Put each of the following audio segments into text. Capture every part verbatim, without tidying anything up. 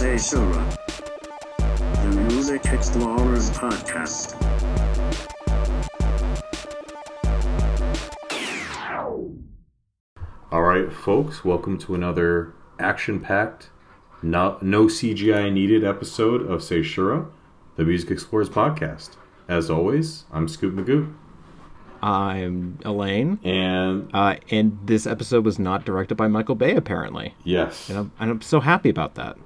Sasura, the Music Explorers podcast. All right, folks, welcome to another action-packed, no, no C G I needed episode of Sasura, the Music Explorers podcast. As always, I'm Scoop Magoo. I'm Elaine, and uh, and this episode was not directed by Michael Bay, apparently. Yes, and I'm, and I'm so happy about that.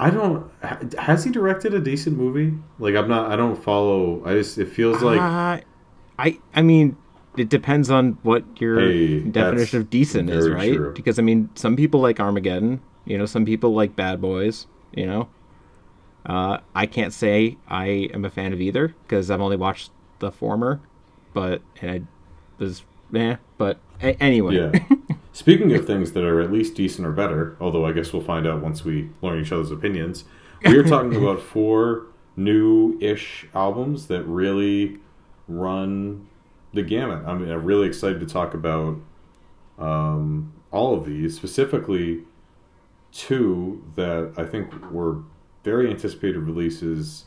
I don't. Has he directed a decent movie? Like I'm not. I don't follow. I just. It feels like. Uh, I. I mean, it depends on what your hey, definition of decent is, right? True. Because I mean, some people like Armageddon. You know, some people like Bad Boys. You know, uh, I can't say I am a fan of either because I've only watched the former. But and I was eh. But a- anyway, yeah. Speaking of things that are at least decent or better, although I guess we'll find out once we learn each other's opinions. We are talking about four new-ish albums that really run the gamut. I mean, I'm really excited to talk about um, all of these, specifically two that I think were very anticipated releases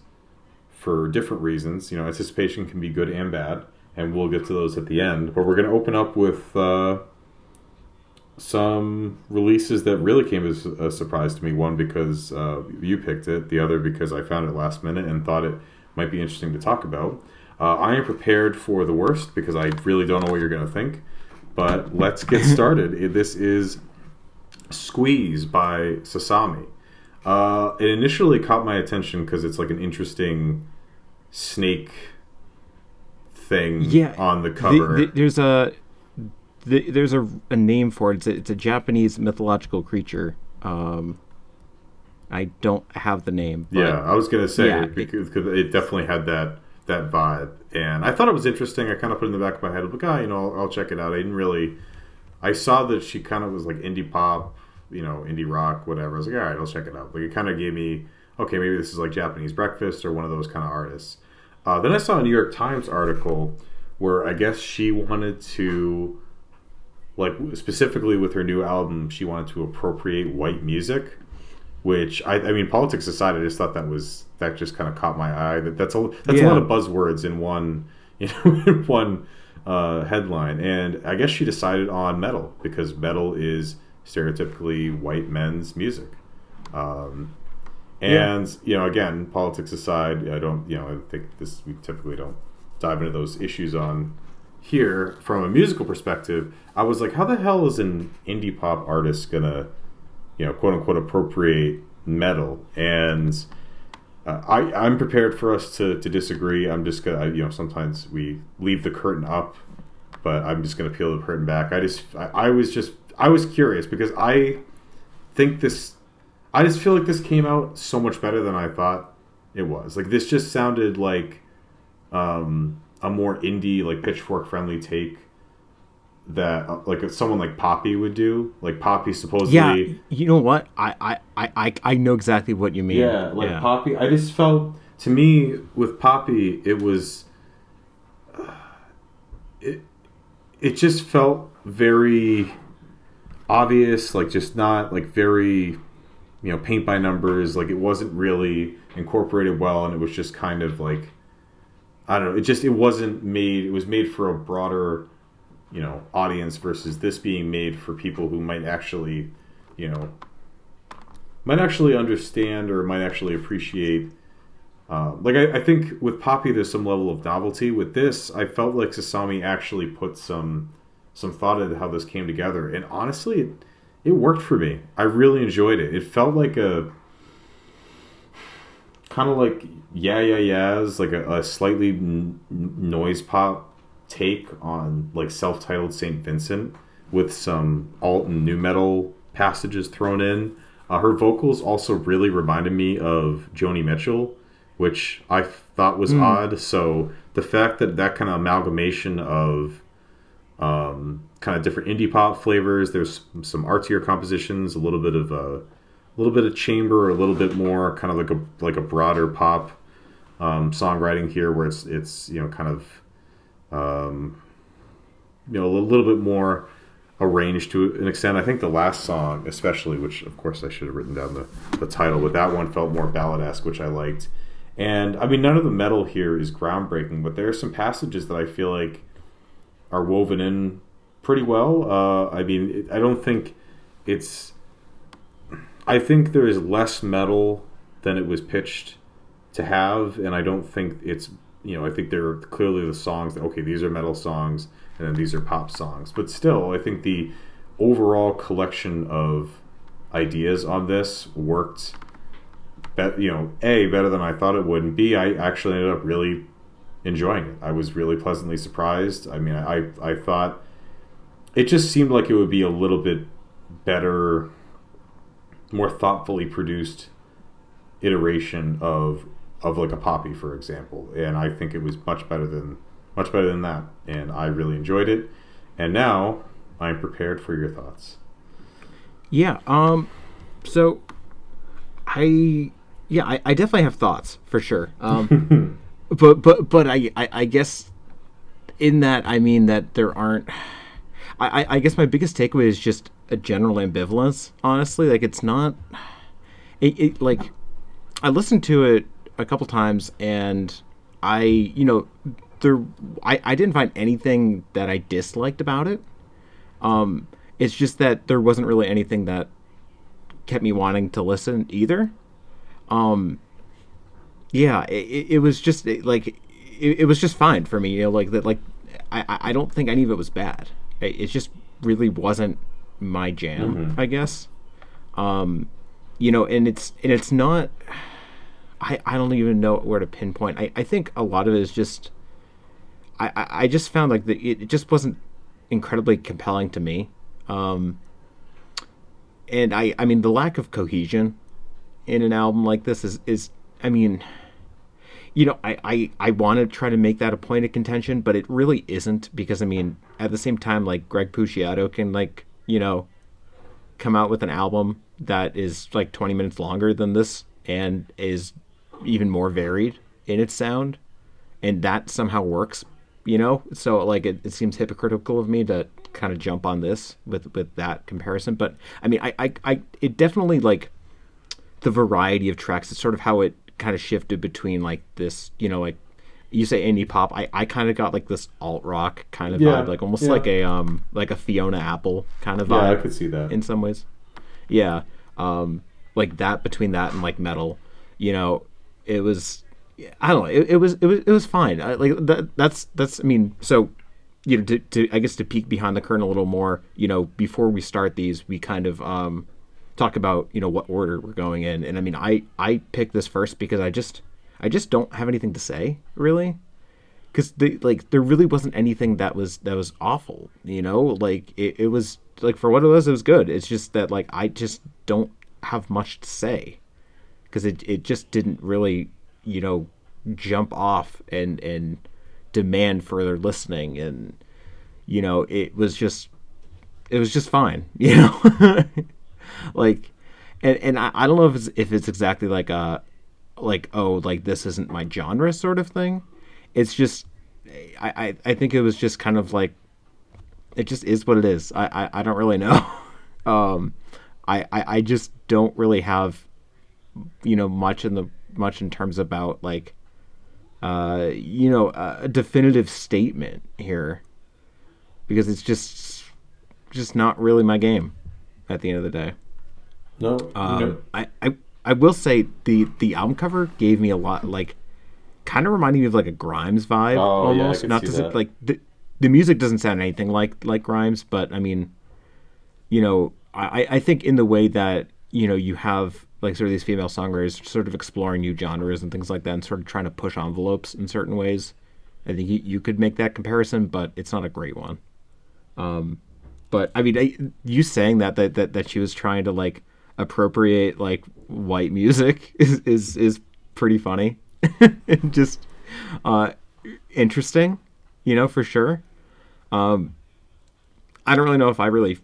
for different reasons. You know, anticipation can be good and bad. And we'll get to those at the end. But we're going to open up with uh, some releases that really came as a surprise to me. One, because uh, you picked it. The other, because I found it last minute and thought it might be interesting to talk about. Uh, I am prepared for the worst because I really don't know what you're going to think. But let's get started. This is Squeeze by Sasami. Uh, it initially caught my attention because it's like an interesting snake thing yeah, on the cover. The, the, there's a the, there's a, a name for it. It's a, it's a Japanese mythological creature. Um, I don't have the name. But yeah, I was gonna say yeah, because it, it definitely had that that vibe, and I thought it was interesting. I kind of put it in the back of my head, like, ah, oh, you know, I'll, I'll check it out. I didn't really. I saw that she kind of was like indie pop, you know, indie rock, whatever. I was like, all right, I'll check it out. Like, it kind of gave me, okay, maybe this is like Japanese Breakfast or one of those kind of artists. Uh, then I saw a New York Times article where I guess she wanted to, like, specifically with her new album, she wanted to appropriate white music, which, I, I mean, politics aside, I just thought that was, that just kind of caught my eye. That That's a, that's yeah. a lot of buzzwords in one, you know, in one uh, headline. And I guess she decided on metal, because metal is stereotypically white men's music. Um And, yeah. you know, again, politics aside, I don't, you know, I think this, we typically don't dive into those issues on here. From a musical perspective, I was like, how the hell is an indie pop artist going to, you know, quote unquote, appropriate metal? And uh, I, I'm prepared for us to, to disagree. I'm just going to, you know, sometimes we leave the curtain up, but I'm just going to peel the curtain back. I just, I, I was just, I was curious because I think this. I just feel like this came out so much better than I thought it was. Like, this just sounded like um, a more indie, like, Pitchfork-friendly take that, uh, like, if someone like Poppy would do. Like, Poppy supposedly... Yeah, you know what? I I, I, I know exactly what you mean. Yeah, like, yeah. Poppy... I just felt... To me, with Poppy, it was... Uh, it, it just felt very obvious, like, just not, like, very... you know, paint by numbers, like it wasn't really incorporated well, and it was just kind of like, I don't know, it just, it wasn't made, it was made for a broader, you know, audience versus this being made for people who might actually, you know, might actually understand or might actually appreciate. Uh, like, I, I think with Poppy, there's some level of novelty. With this, I felt like Sasami actually put some, some thought into how this came together, and honestly, it, It worked for me. I really enjoyed it. It felt like a kind of like yeah, yeah, yeahs, like a, a slightly n- noise pop take on like self-titled Saint Vincent with some alt and nu metal passages thrown in. Uh, her vocals also really reminded me of Joni Mitchell, which I thought was mm. odd. So the fact that that kind of amalgamation of um, kind of different indie pop flavors. There's some artsier compositions, a little bit of a, a little bit of chamber, a little bit more kind of like a like a broader pop um, songwriting here, where it's it's you know kind of um, you know a little bit more arranged to an extent. I think the last song, especially, which of course I should have written down the, the title, but that one felt more ballad-esque, which I liked. And I mean, none of the metal here is groundbreaking, but there are some passages that I feel like are woven in pretty well. Uh, I mean, I don't think it's... I think there is less metal than it was pitched to have, and I don't think it's... You know, I think there are clearly the songs that, okay, these are metal songs, and then these are pop songs. But still, I think the overall collection of ideas on this worked... Be, you know, A, better than I thought it would, and B, I actually ended up really enjoying it. I was really pleasantly surprised. I mean, I, I thought it just seemed like it would be a little bit better, more thoughtfully produced iteration of of like a Poppy, for example. And I think it was much better than much better than that. And I really enjoyed it. And now I'm prepared for your thoughts. Yeah. Um. So, I. Yeah, I, I definitely have thoughts for sure, um, but but but I, I, I guess in that I mean that there aren't. I, I, I guess my biggest takeaway is just a general ambivalence. Honestly, like it's not. It, it like I listened to it a couple times, and I you know there I, I didn't find anything that I disliked about it. Um, it's just that there wasn't really anything that kept me wanting to listen either. Um, yeah, it, it was just it, like, it, it was just fine for me. You know, like that, like, I, I don't think any of it was bad. It, it just really wasn't my jam, mm-hmm. I guess. Um, you know, and it's, and it's not, I, I don't even know where to pinpoint. I, I think a lot of it is just, I, I, I just found like that it, it just wasn't incredibly compelling to me. Um, and I, I mean, the lack of cohesion in an album like this is, is I mean, you know, I, I, I want to try to make that a point of contention, but it really isn't, because I mean, at the same time, like Greg Puciato can like, you know, come out with an album that is like twenty minutes longer than this and is even more varied in its sound. And that somehow works, you know? So like, it, it seems hypocritical of me to kind of jump on this with, with that comparison. But I mean, I, I, I it definitely like, the variety of tracks, it's sort of how it kind of shifted between like this, you know, like you say indie pop, I, I kind of got like this alt rock kind of yeah, vibe, like almost yeah. like a, um, like a Fiona Apple kind of vibe. Yeah, I could see that in some ways. Yeah. Um, like that, between that and like metal, you know, it was, I don't know. It, it was, it was, it was fine. I, like that, that's, that's, I mean, so, you know, to, to, I guess to peek behind the curtain a little more, you know, before we start these, we kind of, um, talk about, you know, what order we're going in. And I mean, I, I picked this first because I just, I just don't have anything to say really. Cause the, like, there really wasn't anything that was, that was awful, you know, like it, it was like, for what it was, it was good. It's just that like, I just don't have much to say, cause it, it just didn't really, you know, jump off and, and demand further listening. And, you know, it was just, it was just fine, you know? Like, and, and I, I don't know if it's, if it's exactly like a, like, oh, like this isn't my genre sort of thing. It's just, I, I, I think it was just kind of like, it just is what it is. I, I, I don't really know. um, I, I, I just don't really have, you know, much in the, much in terms about like, uh, you know, a definitive statement here, because it's just, just not really my game at the end of the day. No, um, no. I, I I will say the the album cover gave me a lot, like kind of reminding me of like a Grimes vibe, oh, almost. Yeah, not to like the, the music doesn't sound anything like like Grimes, but I mean, you know, I, I think in the way that, you know, you have like sort of these female songwriters sort of exploring new genres and things like that, and sort of trying to push envelopes in certain ways. I think you, you could make that comparison, but it's not a great one. Um But I mean, I, you saying that, that that that she was trying to like appropriate like white music is is, is pretty funny, and just uh, interesting, you know, for sure. Um, I don't really know if I really.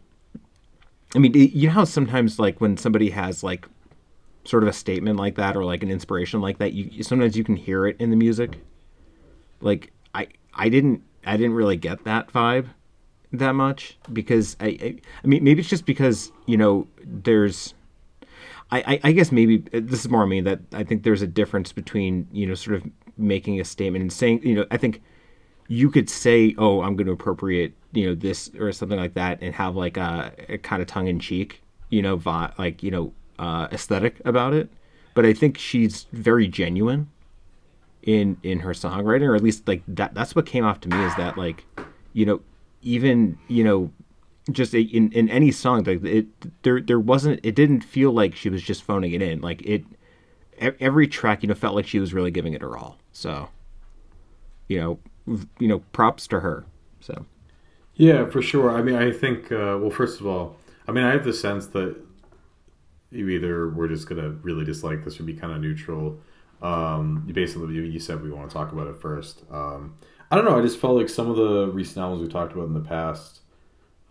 I mean, it, you know how sometimes like when somebody has like sort of a statement like that or like an inspiration like that, you sometimes you can hear it in the music. Like I I didn't I didn't really get that vibe that much because I, I, I mean, maybe it's just because, you know, there's, I, I, I guess maybe this is more me that I think there's a difference between, you know, sort of making a statement and saying, you know, I think you could say, oh, I'm going to appropriate, you know, this or something like that and have like a, a kind of tongue in cheek, you know, vi- like, you know, uh, aesthetic about it. But I think she's very genuine in, in her songwriting, or at least like that, that's what came off to me is that like, you know, even, you know, just in, in any song, like it, there, there wasn't, it didn't feel like she was just phoning it in. Like it, every track, you know, felt like she was really giving it her all. So, you know, you know, props to her. So, yeah, for sure. I mean, I think, uh, well, first of all, I mean, I have the sense that you either were just going to really dislike this or be kind of neutral. Um, based on what you said, we want to talk about it first. Um, I don't know. I just felt like some of the recent albums we talked about in the past,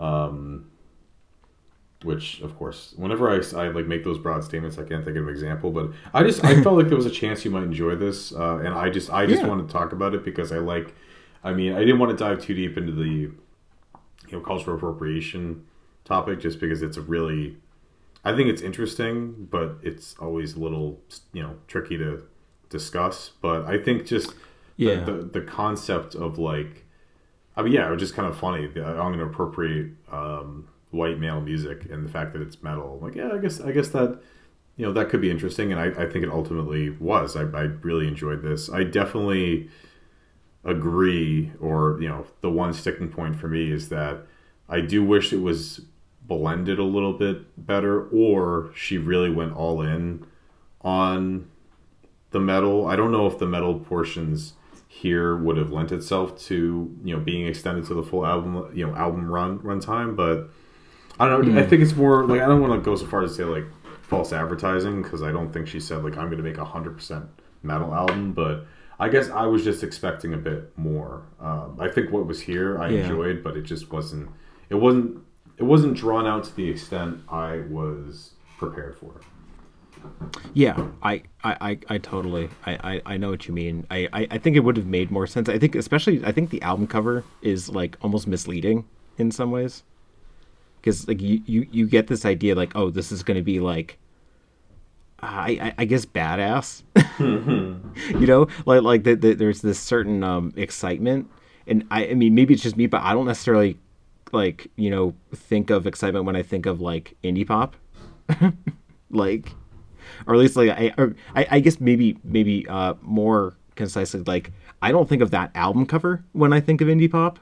um, which of course, whenever I, I like make those broad statements, I can't think of an example, but I just, I felt like there was a chance you might enjoy this. Uh, and I just, I just yeah. wanted to talk about it because I like, I mean, I didn't want to dive too deep into the, you know, cultural appropriation topic just because it's a really, I think it's interesting, but it's always a little, you know, tricky to discuss. But I think just yeah. the, the, the concept of like, I mean, yeah, it was just kind of funny. I'm going to appropriate um, white male music and the fact that it's metal. I'm like, yeah, I guess, I guess that, you know, that could be interesting. And I, I think it ultimately was. I, I really enjoyed this. I definitely agree. Or, you know, the one sticking point for me is that I do wish it was blended a little bit better, or she really went all in on the metal. I don't know if the metal portions here would have lent itself to, you know, being extended to the full album, you know, album run runtime. But I don't know. Mm. I think it's more like, I don't want to go so far to say like false advertising, because I don't think she said like I'm going to make a hundred percent metal album. But I guess I was just expecting a bit more. Um, I think what was here I yeah. enjoyed, but it just wasn't. It wasn't. It wasn't drawn out to the extent I was prepared for. Yeah, I, I, I totally, I, I, I know what you mean. I, I, I think it would have made more sense. I think especially, I think the album cover is like almost misleading in some ways. Because like you, you, you get this idea like, oh, this is going to be like, I, I, I guess badass. You know, like like the, the, there's this certain um, excitement. And I, I mean, maybe it's just me, but I don't necessarily like, you know, think of excitement when I think of like indie pop, like, or at least like I, or I, I guess maybe maybe uh, more concisely, like I don't think of that album cover when I think of indie pop.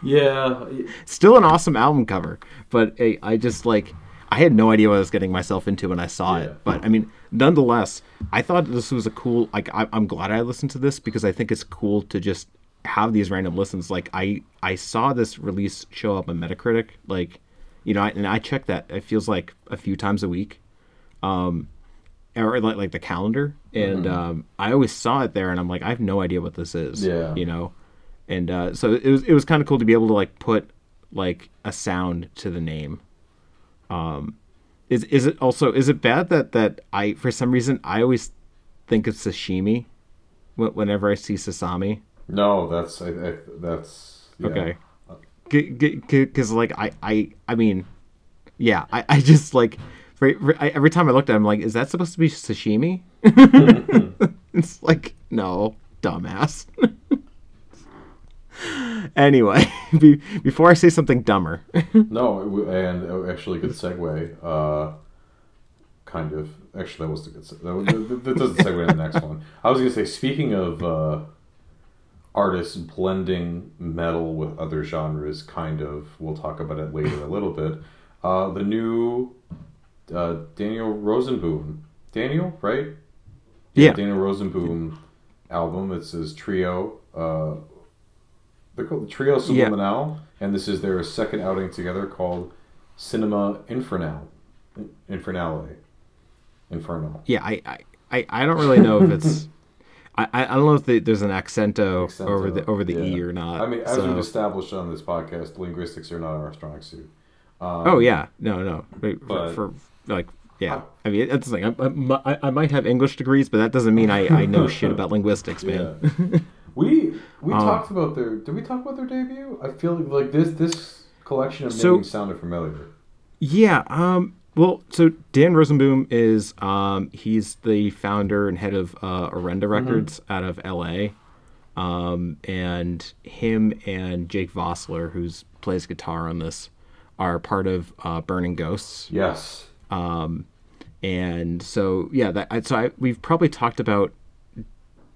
Yeah, still an awesome album cover, but I, I just like I had no idea what I was getting myself into when I saw yeah. it. But I mean, nonetheless, I thought this was a cool. Like I, I'm glad I listened to this because I think it's cool to just have these random listens. Like I, I saw this release show up on Metacritic, like, you know, I, and I check that. It feels like a few times a week, um, or like like the calendar. And mm-hmm. um, I always saw it there, and I'm like, I have no idea what this is. Yeah, you know, and uh, so it was it was kind of cool to be able to like put like a sound to the name. Um, is is it also is it bad that that I for some reason I always think of sashimi whenever I see Sasami? No, that's I, I, that's yeah. okay. Because like I, I, I mean, yeah, I, I just like for, for, I, every time I looked at it, I'm like, is that supposed to be sashimi? It's like no, dumbass. Anyway, be, before I say something dumber. No, and actually, good segue. Uh, kind of. Actually, that was a good. That, that doesn't segue to the next one. I was gonna say, speaking of. Uh, artists blending metal with other genres, kind of, we'll talk about it later a little bit. Uh, the new uh, Daniel Rosenboom, Daniel, right? Yeah. yeah. Daniel Rosenboom album. It's his trio. Uh, they're called the Trio Subliminal, yeah. and this is their second outing together called Cinema Infernal, Infernale, Infernal. Yeah, I, I, I don't really know if it's. I, I don't know if the, there's an accento, accento over the over the yeah. E or not. I mean, as so. We've established on this podcast, linguistics are not our strong suit. Um, oh yeah, no, no. But, for, for like, yeah. I, I mean, that's the thing. I, I, I might have English degrees, but that doesn't mean I, I know shit about linguistics, man. Yeah. We we um, talked about their. Did we talk about their debut? I feel like this this collection of so, names sounded familiar. Yeah. Um, well, so Dan Rosenboom is um, he's the founder and head of uh, Orenda Records mm-hmm. out of L A. Um, and him and Jake Vossler, who plays guitar on this, are part of uh, Burning Ghosts. Yes. Um, and so yeah, that so I, we've probably talked about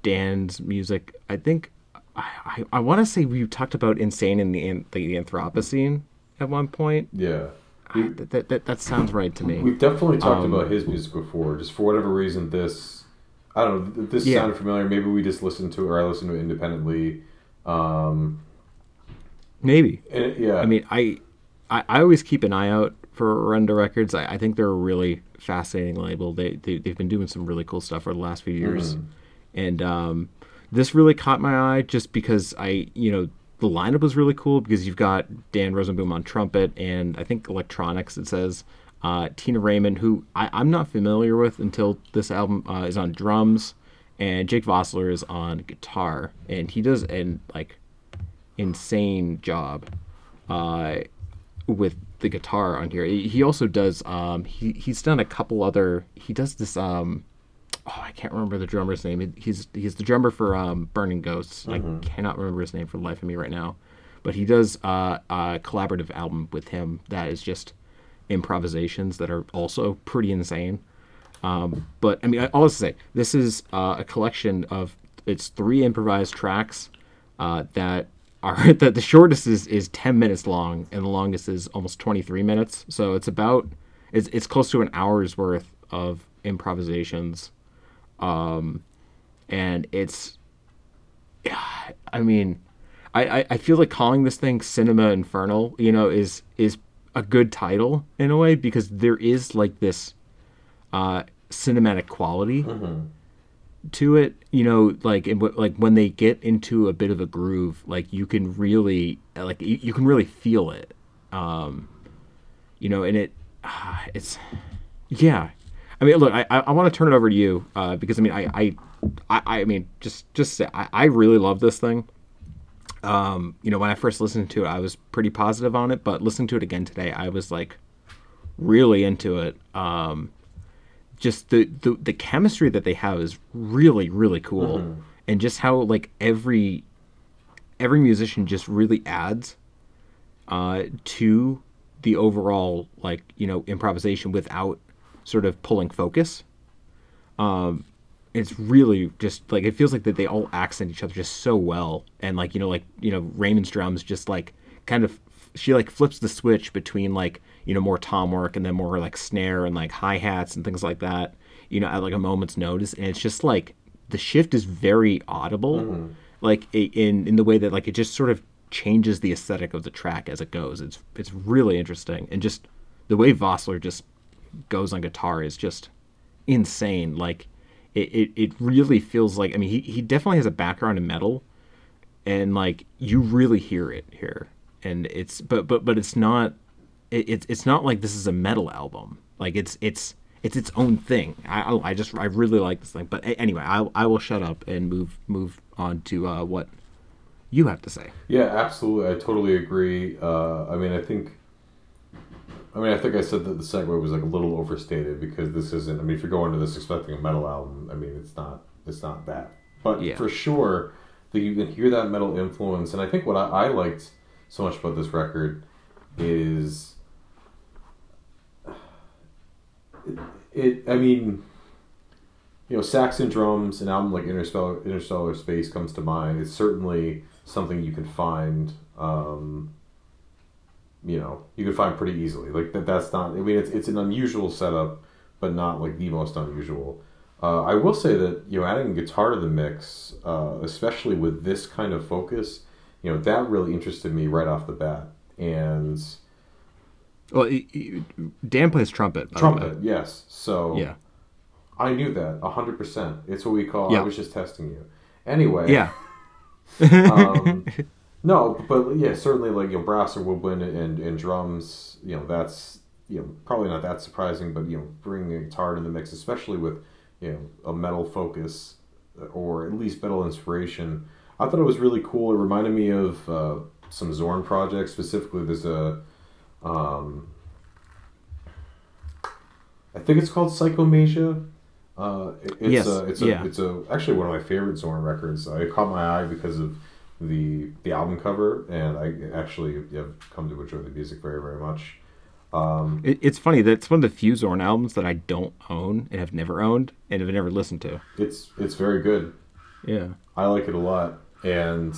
Dan's music. I think I I, I want to say we talked about Insane in the the Anthropocene at one point. Yeah. I, that, that that that sounds right to me. We've definitely talked um, about his music before. Just for whatever reason, this. I don't know. This yeah. sounded familiar. Maybe we just listened to it, or I listened to it independently. Um, Maybe. It, yeah. I mean, I, I I always keep an eye out for Orenda Records. I, I think they're a really fascinating label. They, they, they've been doing some really cool stuff over the last few years. Mm-hmm. And um, this really caught my eye just because I, you know, the lineup was really cool because you've got Dan Rosenboom on trumpet and I think electronics, it says. Uh, Tina Raymond, who I, I'm not familiar with until this album, uh, is on drums, and Jake Vossler is on guitar, and he does an like insane job uh, with the guitar on here. He also does um, he he's done a couple other he does this um, oh I can't remember the drummer's name. He's he's the drummer for um, Burning Ghosts. Mm-hmm. I cannot remember his name for the life of me right now, but he does uh, a collaborative album with him that is just improvisations that are also pretty insane. Um, but I mean, I always say this is uh, a collection of it's three improvised tracks uh, that are that the shortest is, is ten minutes long and the longest is almost twenty-three minutes. So it's about it's it's close to an hour's worth of improvisations, um, and it's I mean, I I feel like calling this thing Cinema Infernal, you know, is is. a good title in a way because there is like this uh, cinematic quality mm-hmm. to it, you know, like in, like when they get into a bit of a groove, like you can really like you, you can really feel it, um, you know, and it uh, it's yeah. I mean, look, I I, I want to turn it over to you uh, because I mean I I I, I mean just just say, I I really love this thing. Um, you know, when I first listened to it, I was pretty positive on it, but listening to it again today, I was like really into it. Um, just the, the, the chemistry that they have is really, really cool. Mm-hmm. And just how like every, every musician just really adds, uh, to the overall, like, you know, improvisation without sort of pulling focus. Um, It's really just like it feels like that they all accent each other just so well, and like you know, like you know, Raymond's drums just like kind of she like flips the switch between like you know more tom work and then more like snare and like hi hats and things like that, you know, at like a moment's notice, and it's just like the shift is very audible, mm-hmm. like in in the way that like it just sort of changes the aesthetic of the track as it goes. It's it's really interesting, and just the way Vossler just goes on guitar is just insane, like. It, it it really feels like I mean he, he definitely has a background in metal, and like you really hear it here, and it's but but but it's not it, it's it's not like this is a metal album, like it's it's it's its own thing. I I just I really like this thing, but anyway I I will shut up and move move on to uh, what you have to say. Yeah, absolutely, I totally agree. Uh, I mean I think. I mean, I think I said that the segue was like a little overstated because this isn't. I mean, if you're going to this expecting a metal album, I mean, it's not. It's not that. But yeah. For sure, that you can hear that metal influence. And I think what I, I liked so much about this record is it, it. I mean, you know, sax and drums. An album like Interstellar, Interstellar Space comes to mind. It's certainly something you can find. Um, You know, you can find pretty easily. Like that. That's not. I mean, it's it's an unusual setup, but not like the most unusual. Uh, I will say that you know, adding guitar to the mix, uh, especially with this kind of focus, you know, that really interested me right off the bat. And well, it, it, Dan plays trumpet. By trumpet, the way. Yes. So yeah, I knew that a hundred percent. It's what we call. Yeah. I was just testing you. Anyway. Yeah. um, No, but yeah, certainly like you know, brass or woodwind and, and drums, you know, that's you know probably not that surprising, but you know, bringing a guitar into the mix, especially with you know a metal focus or at least metal inspiration, I thought it was really cool. It reminded me of uh, some Zorn projects. Specifically, there's a, um, I think it's called Psychomasia. Uh, it, it's yes. a, it's a, yeah. it's a actually one of my favorite Zorn records. I caught my eye because of the the album cover, and I actually have come to enjoy the music very, very much. Um, it, it's funny that it's one of the few Zorn albums that I don't own and have never owned and have never listened to. It's it's very good. Yeah, I like it a lot, and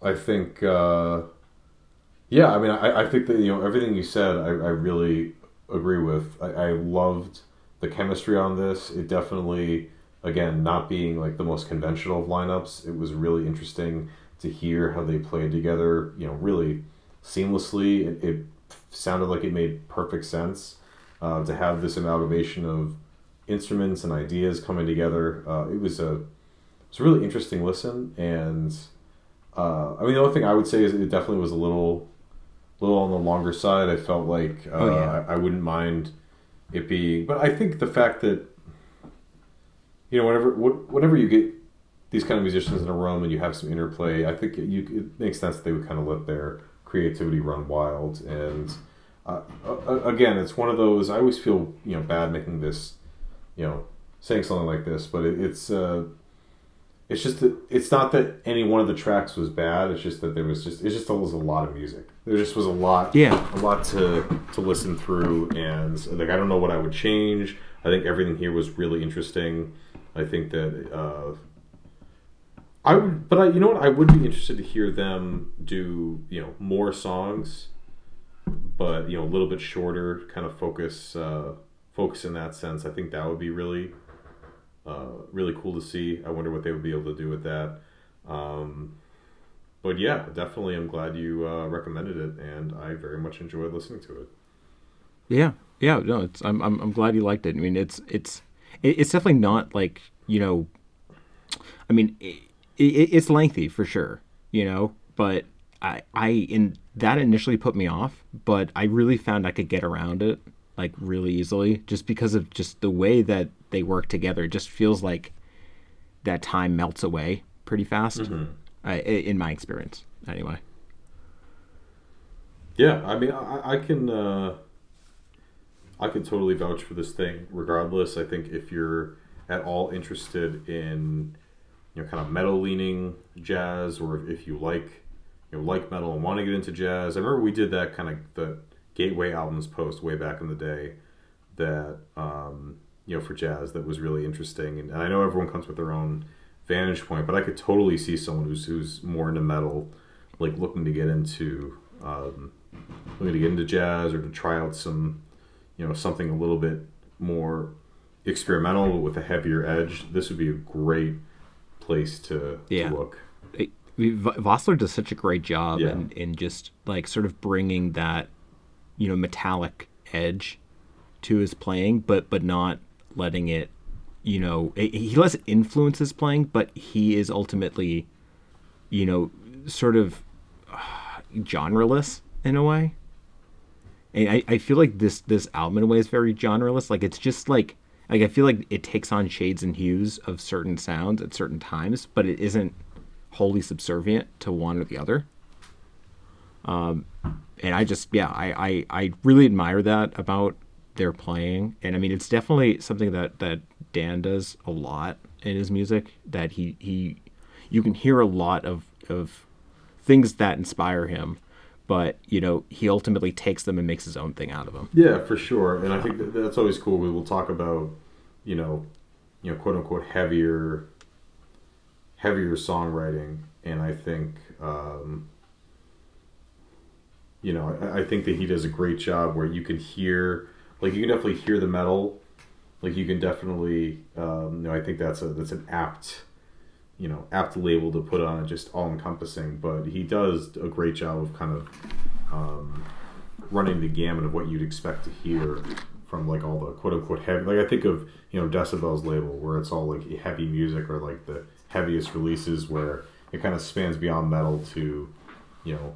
I think, uh, yeah, I mean, I, I think that, you know, everything you said, I, I really agree with. I, I loved the chemistry on this. It definitely, again, not being like the most conventional of lineups, it was really interesting to hear how they played together, you know, really seamlessly. It, it sounded like it made perfect sense. Uh, to have this amalgamation of instruments and ideas coming together, uh, it was a it's a really interesting listen. And uh, I mean, the only thing I would say is it definitely was a little, little on the longer side. I felt like uh, oh, yeah. I, I wouldn't mind it being, but I think the fact that, you know, whenever wh- whenever you get these kind of musicians in a room and you have some interplay, I think it, you, it makes sense that they would kind of let their creativity run wild. And Uh, again, it's one of those. I always feel, you know, bad making this, you know, saying something like this, but it, it's uh, it's just that it's not that any one of the tracks was bad. It's just that there was just it just was a lot of music. There just was a lot, yeah, a lot to to listen through, and like I don't know what I would change. I think everything here was really interesting. I think that uh, I would, but I, you know what, I would be interested to hear them do, you know, more songs. But, you know, a little bit shorter, kind of focus, uh, focus in that sense. I think that would be really, uh, really cool to see. I wonder what they would be able to do with that. Um, but yeah, definitely, I'm glad you uh, recommended it, and I very much enjoyed listening to it. Yeah, yeah, no, it's I'm I'm, I'm glad you liked it. I mean, it's it's it's definitely not like, you know, I mean, it, it, it's lengthy for sure, you know, but I I in. That initially put me off, but I really found I could get around it like really easily just because of just the way that they work together. It just feels like that time melts away pretty fast, mm-hmm. uh, in my experience anyway. Yeah, I mean, I, I can uh, I can totally vouch for this thing regardless. I think if you're at all interested in, you know, kind of metal-leaning jazz, or if you like You know, like metal and want to get into jazz. I remember we did that kind of the Gateway Albums post way back in the day that, um, you know, for jazz that was really interesting. And, and I know everyone comes with their own vantage point, but I could totally see someone who's who's more into metal, like looking to get into, um, looking to get into jazz or to try out some, you know, something a little bit more experimental but with a heavier edge. This would be a great place to, yeah. to look. It- Vossler does such a great job yeah. in, in just like sort of bringing that, you know, metallic edge to his playing, but but not letting it, you know, it, he lets it influence his playing, but he is ultimately, you know, sort of uh, genreless in a way. And I, I feel like this this album in a way is very genreless. Like it's just like like I feel like it takes on shades and hues of certain sounds at certain times, but it isn't wholly subservient to one or the other. Um, and I just, yeah, I, I, I really admire that about their playing. And I mean, it's definitely something that, that Dan does a lot in his music, that he, he, you can hear a lot of, of things that inspire him, but, you know, he ultimately takes them and makes his own thing out of them. Yeah, for sure. And I think that that's always cool. We will talk about, you know, you know, quote unquote, heavier, heavier songwriting, and I think um, you know I, I think that he does a great job where you can hear, like you can definitely hear the metal, like you can definitely um, you know I think that's a that's an apt you know apt label to put on it, just all encompassing. But he does a great job of kind of um, running the gamut of what you'd expect to hear from like all the quote unquote heavy. Like I think of you know Decibel's label where it's all like heavy music or like the heaviest releases, where it kind of spans beyond metal to, you know,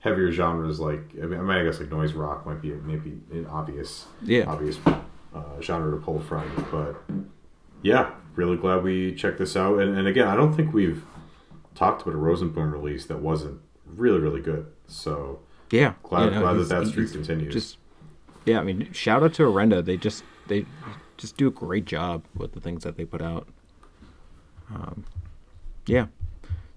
heavier genres like I mean, I, mean, I guess like noise rock might be maybe an obvious, yeah. obvious uh, genre to pull from, but yeah, really glad we checked this out. And, and again, I don't think we've talked about a Rosenboom release that wasn't really, really good. So yeah, glad, yeah, glad that that streak continues. Just, yeah, I mean, shout out to Orenda. They just they just do a great job with the things that they put out. Um, yeah.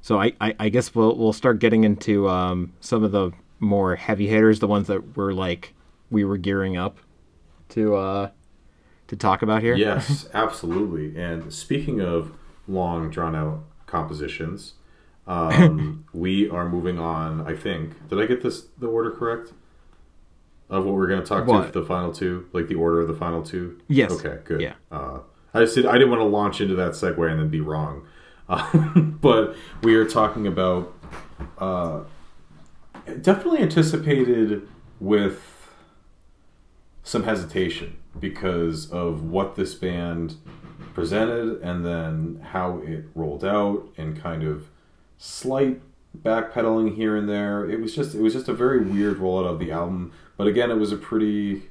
So I, I, I guess we'll we'll start getting into um, some of the more heavy hitters, the ones that were like we were gearing up to uh, to talk about here. Yes, absolutely. And speaking of long, drawn out compositions, um, we are moving on. I think did I get this the order correct of what we're going to talk what? to for the final two, like the order of the final two? Yes. Okay. Good. Yeah. Uh, I just did, I didn't want to launch into that segue and then be wrong. Um, but we are talking about uh, definitely anticipated with some hesitation because of what this band presented and then how it rolled out and kind of slight backpedaling here and there. It was just it was just a very weird rollout of the album, but again, it was a pretty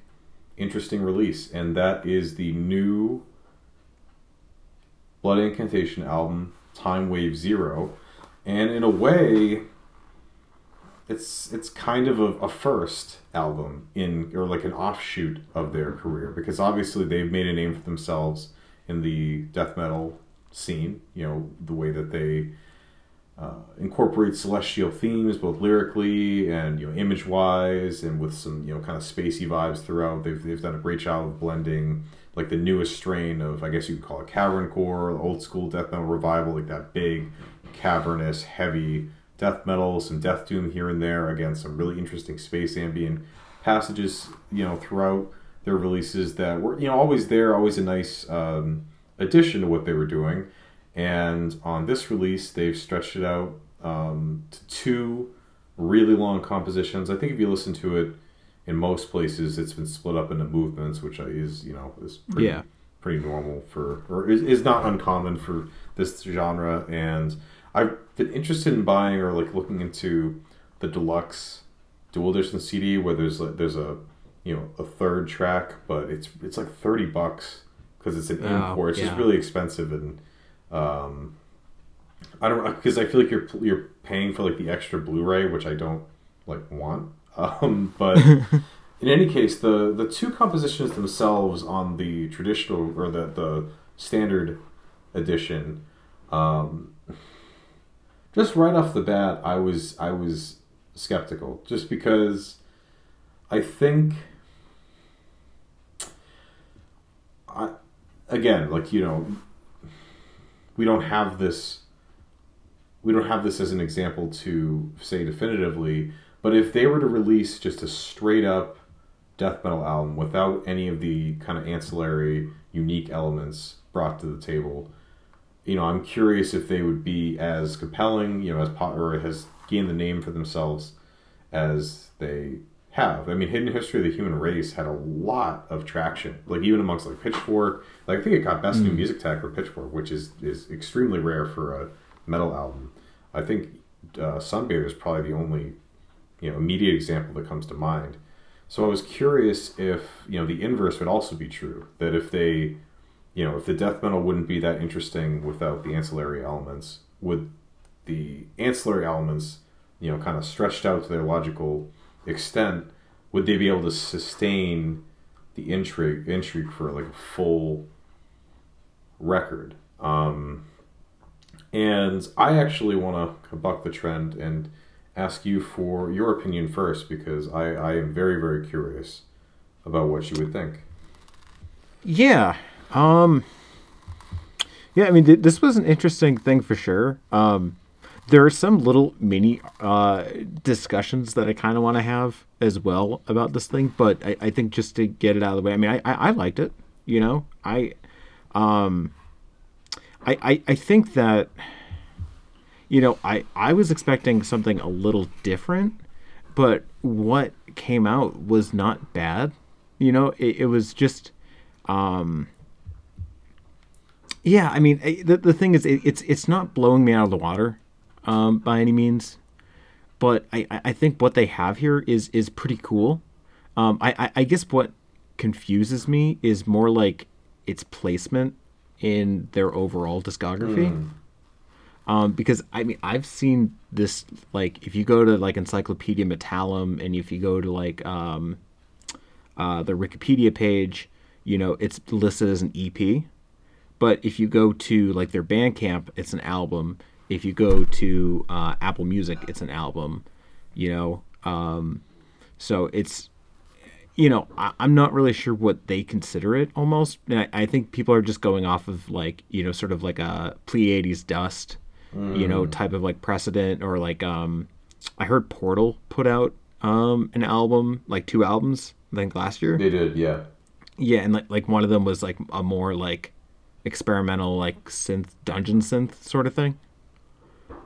interesting release, and that is the new Blood Incantation album, Time Wave Zero, and in a way, it's it's kind of a, a first album in or like an offshoot of their career, because obviously they've made a name for themselves in the death metal scene. You know, the way that they uh, incorporate celestial themes both lyrically and, you know, image wise, and with some, you know, kind of spacey vibes throughout. They've they've done a great job of blending like the newest strain of, I guess you could call it caverncore, old school death metal revival, like that big, cavernous, heavy death metal, some death doom here and there. Again, some really interesting space ambient passages, you know, throughout their releases that were, you know, always there, always a nice um, addition to what they were doing. And on this release, they've stretched it out um, to two really long compositions. I think if you listen to it, in most places, it's been split up into movements, which is, you know, is pretty, yeah. pretty normal for, or is, is not uncommon for this genre. And I've been interested in buying or like looking into the deluxe dual edition C D where there's like, there's a, you know, a third track, but it's it's like thirty bucks because it's an oh, import. It's yeah. just really expensive, and um, I don't know, because I feel like you're you're paying for like the extra Blu-ray, which I don't like want. Um, but in any case, the, the two compositions themselves on the traditional or the, the standard edition, um, just right off the bat, I was I was skeptical, just because I think I again like you know we don't have this we don't have this as an example to say definitively. But if they were to release just a straight up death metal album without any of the kind of ancillary, unique elements brought to the table, you know, I'm curious if they would be as compelling, you know, as po- or has gained the name for themselves as they have. I mean, Hidden History of the Human Race had a lot of traction, like even amongst like Pitchfork. Like I think it got Best mm. New Music Tag for Pitchfork, which is is extremely rare for a metal album. I think uh, Sunbather is probably the only, you know, immediate example that comes to mind. So I was curious if, you know, the inverse would also be true, that if they, you know, if the death metal wouldn't be that interesting without the ancillary elements, would the ancillary elements, you know, kind of stretched out to their logical extent, would they be able to sustain the intrigue, intrigue for like a full record? Um, and I actually want to buck the trend and ask you for your opinion first, because I, I am very, very curious about what you would think. Yeah. Um, yeah, I mean, th- this was an interesting thing for sure. Um, there are some little mini uh, discussions that I kind of want to have as well about this thing, but I, I think just to get it out of the way, I mean, I, I, I liked it, you know? I, um, I, I, I think that... You know, I, I was expecting something a little different, but what came out was not bad. You know, it, it was just, um, yeah. I mean, it, the the thing is, it, it's it's not blowing me out of the water, um, by any means, but I, I think what they have here is is pretty cool. Um, I, I I guess what confuses me is more like its placement in their overall discography. Mm. Um, because, I mean, I've seen this, like, if you go to, like, Encyclopedia Metallum, and if you go to, like, um, uh, the Wikipedia page, you know, it's listed as an E P. But if you go to, like, their Bandcamp, it's an album. If you go to uh, Apple Music, it's an album, you know. Um, so it's, you know, I, I'm not really sure what they consider it almost. And I, I think people are just going off of, like, you know, sort of like a Pleiades Dust, mm. you know, type of, like, precedent. Or, like, um, I heard Portal put out um, an album, like two albums, I think, last year. They did, yeah. Yeah, and, like, like one of them was, like, a more, like, experimental, like, synth, dungeon synth sort of thing.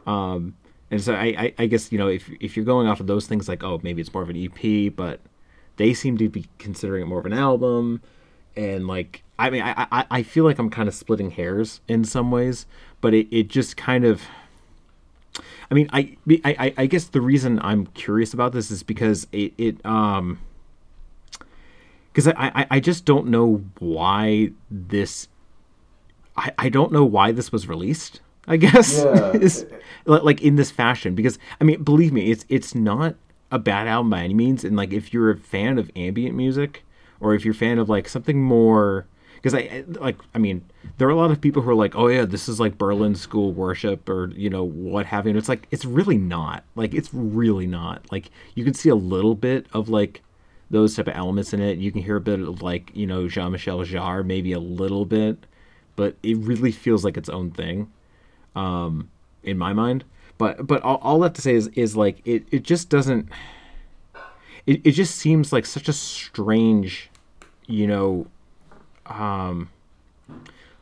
Um, and so I, I, I guess, you know, if if you're going off of those things, like, oh, maybe it's more of an E P, but they seem to be considering it more of an album. And, like, I mean, I, I, I feel like I'm kind of splitting hairs in some ways, but it, it just kind of, I mean, I, I, I guess the reason I'm curious about this is because it, it um, because I, I, I just don't know why this, I, I don't know why this was released. I guess, yeah. is, like, in this fashion, because, I mean, believe me, it's it's not a bad album by any means. And, like, if you're a fan of ambient music, or if you're a fan of, like, something more, because I like I mean, there are a lot of people who are like, oh yeah, this is like Berlin School Worship, or, you know, what have you. And it's like, it's really not. Like, it's really not. Like, you can see a little bit of, like, those type of elements in it. You can hear a bit of, like, you know, Jean-Michel Jarre, maybe a little bit, but it really feels like its own thing. Um, in my mind, but, but all, all that to say is, is like, it, it just doesn't, it, it just seems like such a strange, you know, um,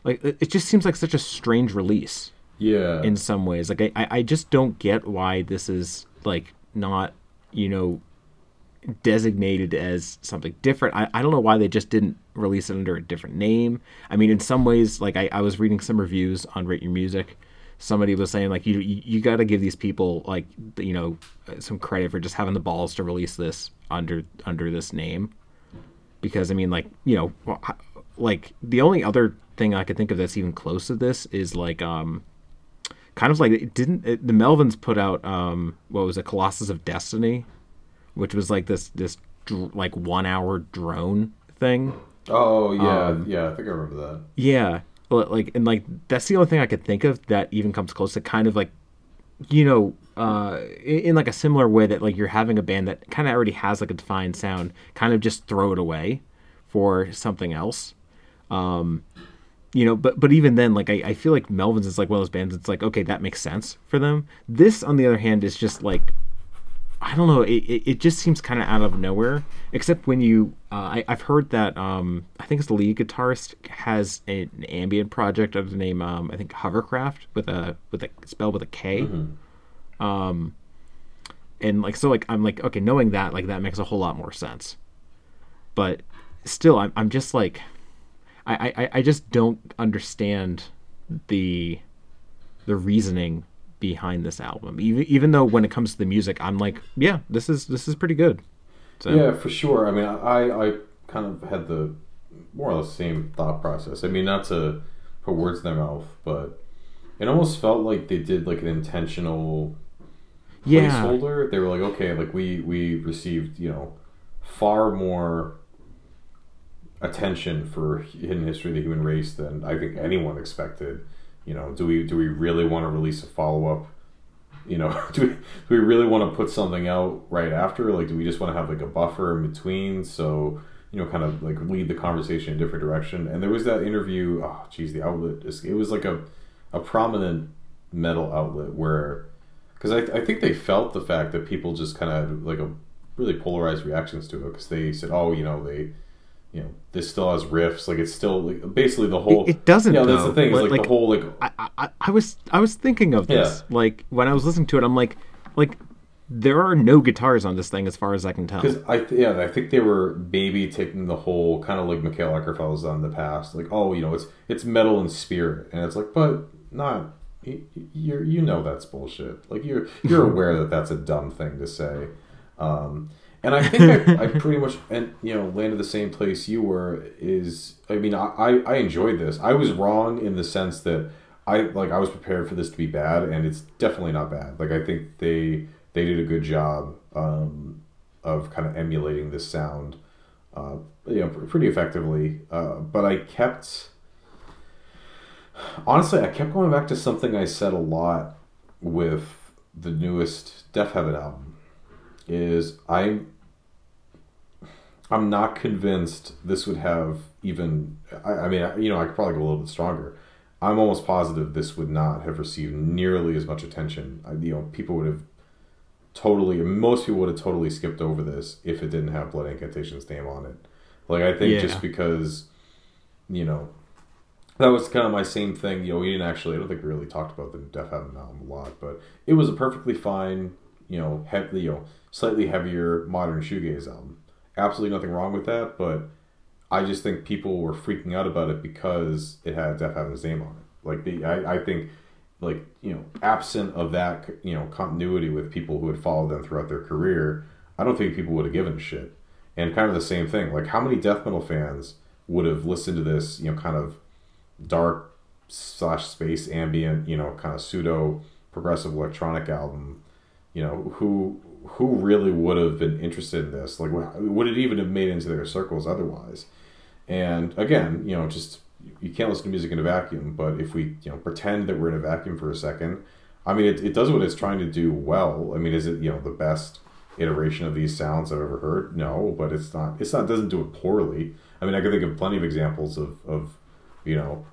like, it just seems like such a strange release. Yeah. In some ways. Like, I, I just don't get why this is, like, not, you know, designated as something different. I, I don't know why they just didn't release it under a different name. I mean, in some ways, like, I, I was reading some reviews on Rate Your Music. Somebody was saying, like, you you, you got to give these people, like, you know, some credit for just having the balls to release this under under this name. Because, I mean, like, you know, like, the only other thing I could think of that's even close to this is, like, um, kind of like, it didn't, it, the Melvins put out, um, what was it, Colossus of Destiny, which was, like, this, this dr- like, one-hour drone thing. Oh, yeah, um, yeah, I think I remember that. Yeah. Like, and, like, that's the only thing I could think of that even comes close to kind of, like, you know, uh, in, in, like, a similar way that, like, you're having a band that kind of already has, like, a defined sound, kind of just throw it away for something else. Um, you know, but, but even then, like, I, I feel like Melvins is, like, one of those bands that's, like, okay, that makes sense for them. This, on the other hand, is just, like, I don't know, it, it, it just seems kind of out of nowhere, except when you, uh, I, I've heard that, um, I think it's the lead guitarist has a, an ambient project of the name, um, I think Hovercraft, with a, with a spell with a K. Mm-hmm. Um, and, like, so, like, I'm like, okay, knowing that, like, that makes a whole lot more sense, but still, I'm, I'm just like, I, I, I just don't understand the, the reasoning behind this album, even even though when it comes to the music, I'm like, yeah, this is this is pretty good. So. Yeah, for sure. I mean, I, I kind of had the more or less same thought process. I mean, not to put words in their mouth, but it almost felt like they did, like, an intentional placeholder. Yeah. They were like, okay, like, we we received, you know, far more attention for Hidden History of the Human Race than I think anyone expected. You know, do we do we really want to release a follow-up? You know, do we, do we really want to put something out right after? Like, do we just want to have, like, a buffer in between? So, you know, kind of, like, lead the conversation in a different direction. And there was that interview, oh, geez, the outlet, it was like a, a prominent metal outlet where, because I, I think they felt the fact that people just kind of had, like, a really polarized reactions to it, because they said, oh, you know, they... You know, this still has riffs. Like, it's still, like, basically the whole. It doesn't. Yeah, you know, that's the thing. It's like, like the whole. Like, I, I, I was, I was thinking of this. Yeah. Like, when I was listening to it, I'm like, like, there are no guitars on this thing, as far as I can tell. Because I, th- yeah, I think they were maybe taking the whole kind of, like, Mikhail Ekerfeld's done in the past. Like, oh, you know, it's it's metal and spirit, and it's like, but not. You you know that's bullshit. Like, you're you're aware that that's a dumb thing to say. Um, And I think I, I pretty much, and you know, landed the same place you were. Is I mean, I, I, I enjoyed this. I was wrong in the sense that I like I was prepared for this to be bad, and it's definitely not bad. Like I think they they did a good job um, of kind of emulating this sound, uh, you know, pretty effectively. Uh, but I kept honestly, I kept going back to something I said a lot with the newest Deafheaven album. Is I. I'm not convinced this would have even... I, I mean, I, you know, I could probably go a little bit stronger. I'm almost positive this would not have received nearly as much attention. I, you know, people would have totally... Most people would have totally skipped over this if it didn't have Blood Incantation's name on it. Like, I think yeah. just because, you know... That was kind of my same thing. You know, we didn't actually... I don't think we really talked about the Deafheaven album a lot, but it was a perfectly fine, you know, heavy, you know, slightly heavier modern shoegaze album. Absolutely nothing wrong with that, but I just think people were freaking out about it because it had Deafheaven's name on it. Like, the, I, I think, like, you know, absent of that, you know, continuity with people who had followed them throughout their career, I don't think people would have given a shit. And kind of the same thing. Like, how many death metal fans would have listened to this, you know, kind of dark slash space ambient, you know, kind of pseudo progressive electronic album, you know, who... who really would have been interested in this? Like, would it even have made into their circles otherwise? And again, you know, just, you can't listen to music in a vacuum, but if we, you know, pretend that we're in a vacuum for a second, I mean, it, it does what it's trying to do well. I mean, is it, you know, the best iteration of these sounds I've ever heard? No, but it's not, it's not, it doesn't do it poorly. I mean, I can think of plenty of examples of, of, you know,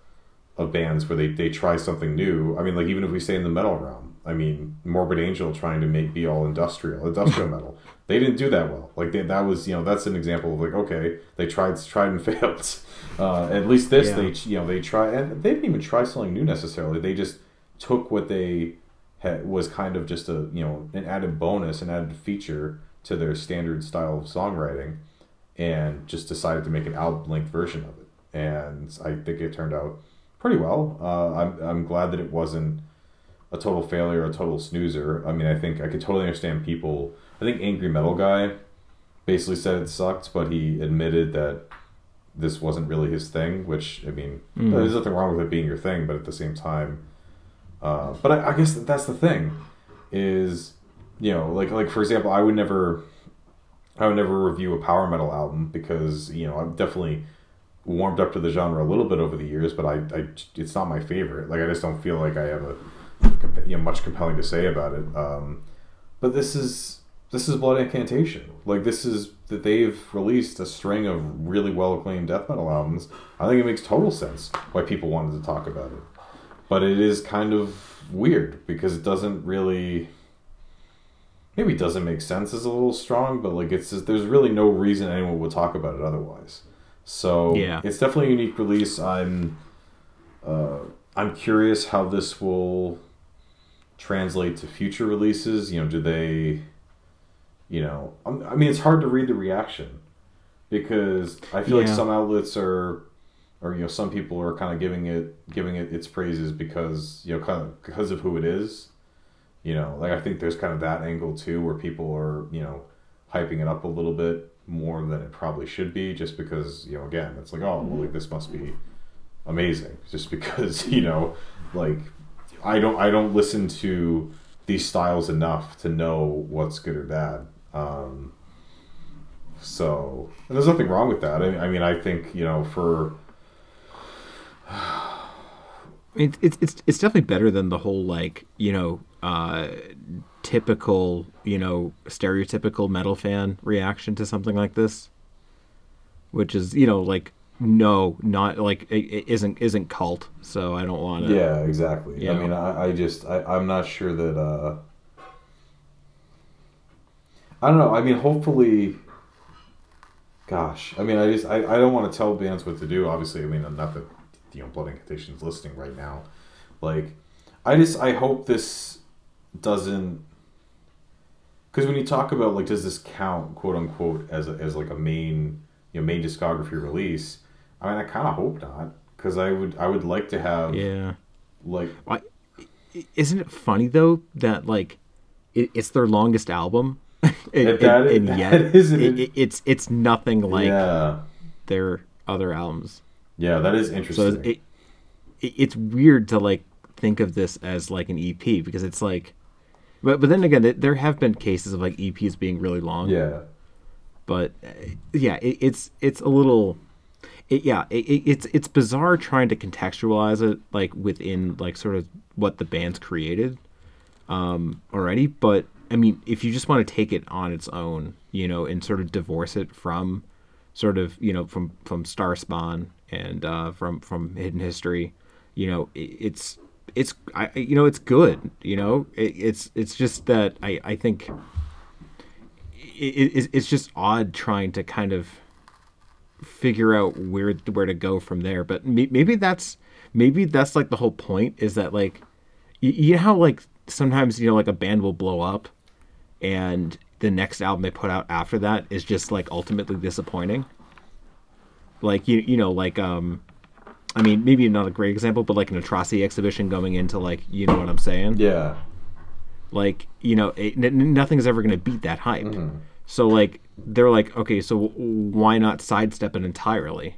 of bands where they, they try something new. I mean, like, even if we stay in the metal realm, I mean, Morbid Angel trying to make be all industrial, industrial metal. They didn't do that well. Like, they, that was, you know, that's an example of like, okay, they tried, tried and failed. Uh, at least this, yeah. they, you know, they try, and they didn't even try something new necessarily. They just took what they had was kind of just a, you know, an added bonus, an added feature to their standard style of songwriting, and just decided to make an out-linked version of it. And I think it turned out pretty well. Uh, I'm I'm glad that it wasn't a total failure, a total snoozer. I mean, I think I could totally understand people. I think Angry Metal Guy basically said it sucked, but he admitted that this wasn't really his thing, which, I mean, mm. there's nothing wrong with it being your thing, but at the same time, uh, but I, I guess that that's the thing, is, you know, like, like for example, I would never, I would never review a power metal album because, you know, I've definitely warmed up to the genre a little bit over the years, but I, I it's not my favorite. Like, I just don't feel like I have a, you know, much compelling to say about it, um, but this is this is Blood Incantation. Like, this is that they've released a string of really well acclaimed death metal albums. I think it makes total sense why people wanted to talk about it, but it is kind of weird because it doesn't really, maybe it doesn't make sense is a little strong, but like, it's just, there's really no reason anyone would talk about it otherwise. So yeah, it's definitely a unique release. I'm uh, I'm curious how this will translate to future releases. You know, do they, you know, I mean, it's hard to read the reaction because I feel yeah. like some outlets are, or, you know, some people are kind of giving it, giving it its praises because, you know, kind of because of who it is, you know, like, I think there's kind of that angle too, where people are, you know, hyping it up a little bit more than it probably should be just because, you know, again, it's like, oh, well, like, this must be amazing just because, you know, like, I don't I don't listen to these styles enough to know what's good or bad. Um, so, and there's nothing wrong with that. I, I mean, I think, you know, for it, it, it's it's definitely better than the whole, like, you know, uh, typical, you know, stereotypical metal fan reaction to something like this, which is, you know, like, no, not like it isn't isn't cult, so I don't want to. Yeah, exactly. You know. I mean, I, I just I, I'm not sure that uh I don't know. I mean, hopefully, gosh, I mean, I just I, I don't want to tell bands what to do, obviously. I mean, not that, you know, Blood Incantation's listening right now. Like, I just I hope this doesn't, because when you talk about, like, does this count, quote unquote, as a, as like a main, you know, main discography release, I mean, I kind of hope not, because I would, I would like to have, yeah, like, I, isn't it funny though that, like, it, it's their longest album, and, and, that and, and yet that is it, it, it's it's nothing like yeah. their other albums. Yeah, that is interesting. So it, it, it's weird to like think of this as like an E P, because it's like, but but then again, there have been cases of like E Ps being really long. Yeah. But yeah, it, it's it's a little, it, yeah, it, it's it's bizarre trying to contextualize it like within like sort of what the band's created um, already. But I mean, if you just want to take it on its own, you know, and sort of divorce it from sort of, you know, from from Starspawn and uh, from from Hidden History, you know, it, it's it's I, you know, it's good, you know, it, it's it's just that I I think. It, it, it's just odd trying to kind of figure out where where to go from there. But maybe that's maybe that's like the whole point, is that like, you, you know how like sometimes, you know, like a band will blow up and the next album they put out after that is just like ultimately disappointing. Like, you you know, like um, I mean, maybe not a great example, but like an Atrocity Exhibition going into like, you know what I'm saying? Yeah. Like, you know, it, n- nothing's ever going to beat that hype. Mm-hmm. So, like, they're like, okay, so w- why not sidestep it entirely?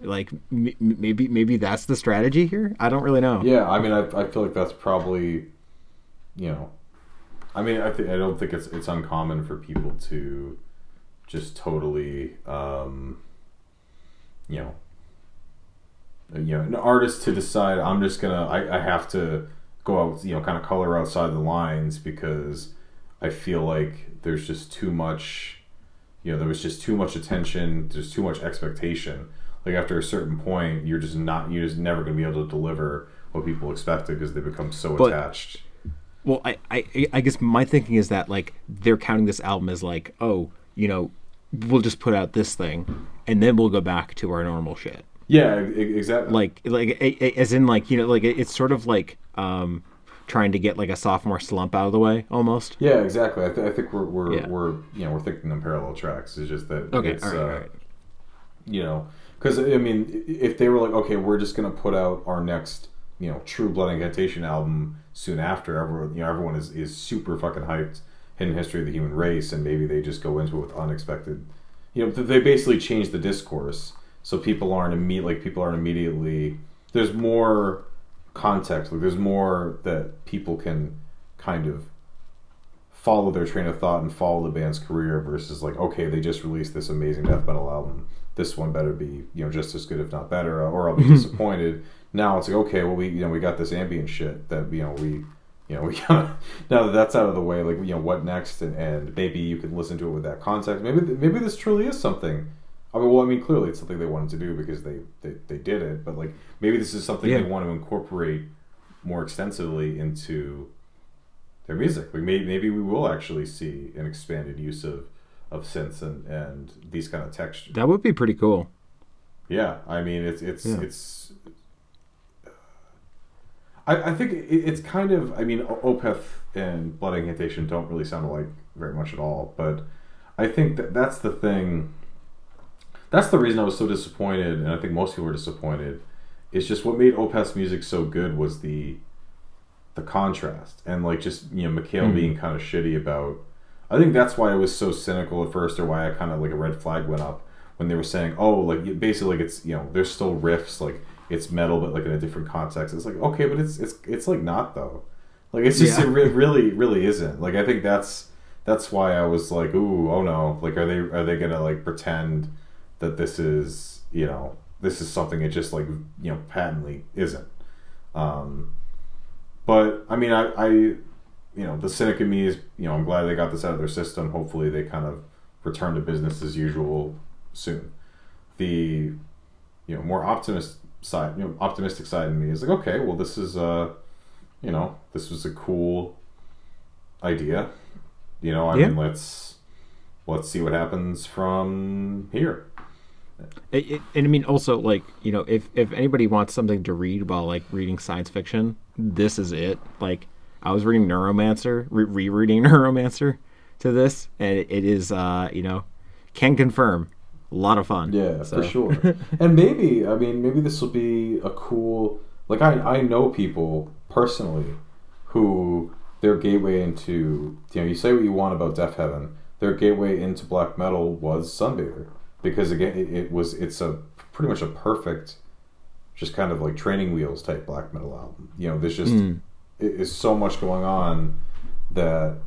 Like, m- maybe maybe that's the strategy here? I don't really know. Yeah, I mean, I I feel like that's probably, you know, I mean, I th- I don't think it's it's uncommon for people to just totally, um, you know, you know, an artist to decide, I'm just going to, I I have to go out, you know, kind of color outside the lines, because I feel like there's just too much, you know, there was just too much attention, there's too much expectation. Like, after a certain point, you're just not, you're just never going to be able to deliver what people expected, because they become so but, attached. Well, I, I, I guess my thinking is that, like, they're counting this album as, like, oh, you know, we'll just put out this thing, and then we'll go back to our normal shit. Yeah, exactly. Like, like as in, like, you know, like, it's sort of like, um, trying to get like a sophomore slump out of the way, almost. Yeah, exactly. I, th- I think we're we're, yeah. we're you know we're thinking in parallel tracks. It's just that okay, it's, all right, uh, all right. you know, because I mean, if they were like, okay, we're just gonna put out our next, you know, True Blood Incantation album soon after, everyone, you know, everyone is, is super fucking hyped. Hidden History of the Human Race, and maybe they just go into it with unexpected, you know, they basically change the discourse, so people aren't imme- like people aren't immediately. There's more context, like there's more that people can kind of follow their train of thought and follow the band's career, versus like, okay, they just released this amazing death metal album, this one better be, you know, just as good if not better, or I'll be disappointed. Now it's like, okay, well, we, you know, we got this ambient shit that, you know, we, you know, we gotta, now that that's out of the way, like, you know, what next? And, and maybe you could listen to it with that context. Maybe maybe this truly is something. I mean, well, I mean, clearly it's something they wanted to do because they, they, they did it, but like, maybe this is something yeah. they want to incorporate more extensively into their music. Like, maybe, maybe we will actually see an expanded use of, of synths and, and these kind of textures. That would be pretty cool. Yeah, I mean, it's it's yeah. it's. I I think it, it's kind of I mean, Opeth and Blood Incantation don't really sound alike very much at all, but I think that that's the thing. That's the reason I was so disappointed, and I think most people were disappointed, is just what made Opeth's music so good was the the contrast. And like, just, you know, Mikhail mm. being kind of shitty about, I think that's why I was so cynical at first, or why I kind of like a red flag went up when they were saying, oh, like basically like it's, you know, there's still riffs, like it's metal but like in a different context. It's like, okay, but it's it's it's like not though. Like it's just yeah. it re- really really isn't. Like I think that's that's why I was like, ooh, oh no, like are they are they gonna like pretend that this is, you know, this is something it just like, you know, patently isn't. Um, but I mean, I, I, you know, the cynic in me is, you know, I'm glad they got this out of their system. Hopefully they kind of return to business as usual soon. The, you know, more optimist side, you know, optimistic side in me is like, okay, well, this is uh, you know, this was a cool idea. You know, I yeah. mean, let's let's see what happens from here. It, it, and I mean, also, like, you know, if, if anybody wants something to read while, like, reading science fiction, this is it. Like, I was reading Neuromancer, re- rereading Neuromancer to this, and it, it is, uh, you know, can confirm, a lot of fun. Yeah, so. For sure. And maybe, I mean, maybe this will be a cool, like, I, I know people personally who their gateway into, you know, you say what you want about Deafheaven, their gateway into black metal was Sunbather, because again it, it was it's a pretty much a perfect, just kind of like training wheels type black metal album. You know, there's just mm. it, it's so much going on that,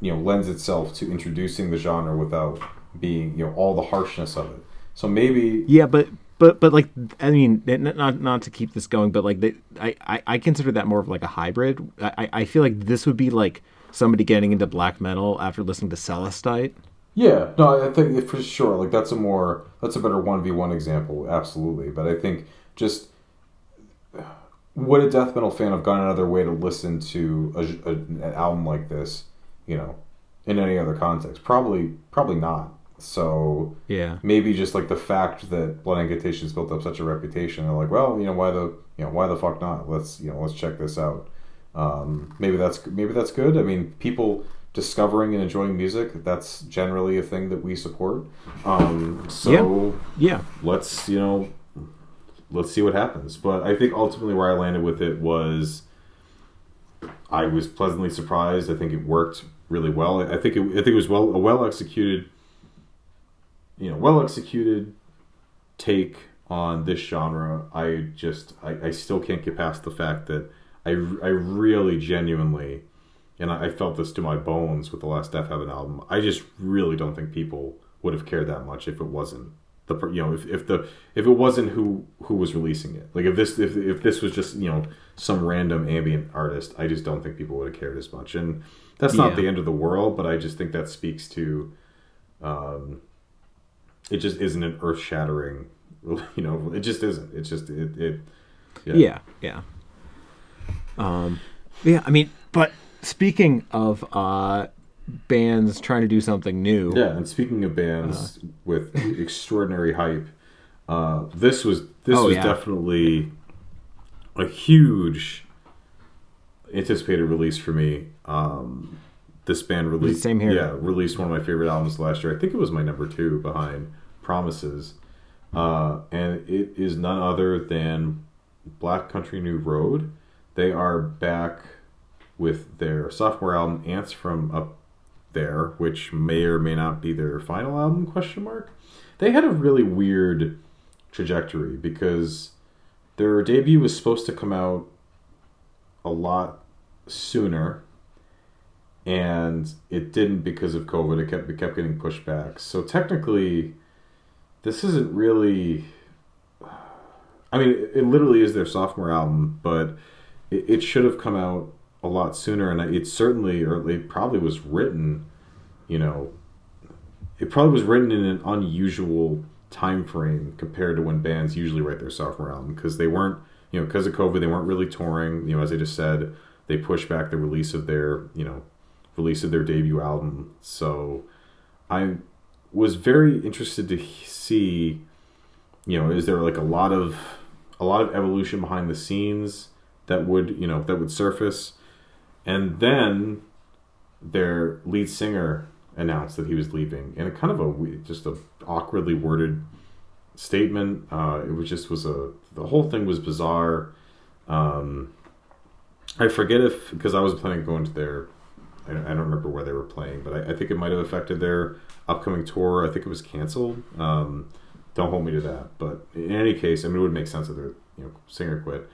you know, lends itself to introducing the genre without being, you know, all the harshness of it. So maybe yeah, but but but like I mean, not not to keep this going, but like they, I, I I consider that more of like a hybrid. I I feel like this would be like somebody getting into black metal after listening to Celestite. Yeah, no, I think for sure, like that's a more that's a better one v one example, absolutely. But I think just would a death metal fan have gone another way to listen to a, a, an album like this, you know, in any other context? Probably, probably not. So yeah, maybe just like the fact that Blood Incantation's built up such a reputation, they're like, well, you know, why the you know why the fuck not? Let's you know let's check this out. Um, maybe that's maybe that's good. I mean, people discovering and enjoying music, that's generally a thing that we support. Um, so yeah. yeah, let's you know, let's see what happens. But I think ultimately where I landed with it was, I was pleasantly surprised. I think it worked really well. I think it I think it was well a well executed, you know, well executed take on this genre. I just I, I still can't get past the fact that. I, I really genuinely, and I, I felt this to my bones with the last Deafheaven album, I just really don't think people would have cared that much if it wasn't the you know if, if the if it wasn't who who was releasing it. Like if this if if this was just, you know, some random ambient artist, I just don't think people would have cared as much. And that's not yeah. the end of the world, but I just think that speaks to um it just isn't an earth-shattering, you know, it just isn't. It's just it, it yeah. Yeah, yeah. Um, yeah, I mean, but speaking of uh, bands trying to do something new, yeah, and speaking of bands uh, with extraordinary hype, uh, this was this oh, was yeah. definitely a huge anticipated release for me. Um, this band released same here, yeah, released one of my favorite albums last year. I think it was my number two behind Promises, uh, and it is none other than Black Country New Road. They are back with their sophomore album, Ants From Up There, which may or may not be their final album, question mark. They had a really weird trajectory because their debut was supposed to come out a lot sooner, and it didn't because of COVID. It kept, it kept getting pushed back. So technically, this isn't really... I mean, it, it literally is their sophomore album, but... it should have come out a lot sooner, and it certainly, or it probably was written, you know, it probably was written in an unusual time frame compared to when bands usually write their sophomore album, because they weren't, you know, because of COVID, they weren't really touring. You know, as I just said, they pushed back the release of their, you know, release of their debut album. So I was very interested to see, you know, is there like a lot of, a lot of evolution behind the scenes that would, you know, that would surface. And then their lead singer announced that he was leaving in a kind of a, just a awkwardly worded statement. Uh, it was just was a, the whole thing was bizarre. Um, I forget if, because I was planning on going to their, I don't, I don't remember where they were playing, but I, I think it might have affected their upcoming tour. I think it was canceled. Um, don't hold me to that. But in any case, I mean, it would make sense if their, you know, singer quit.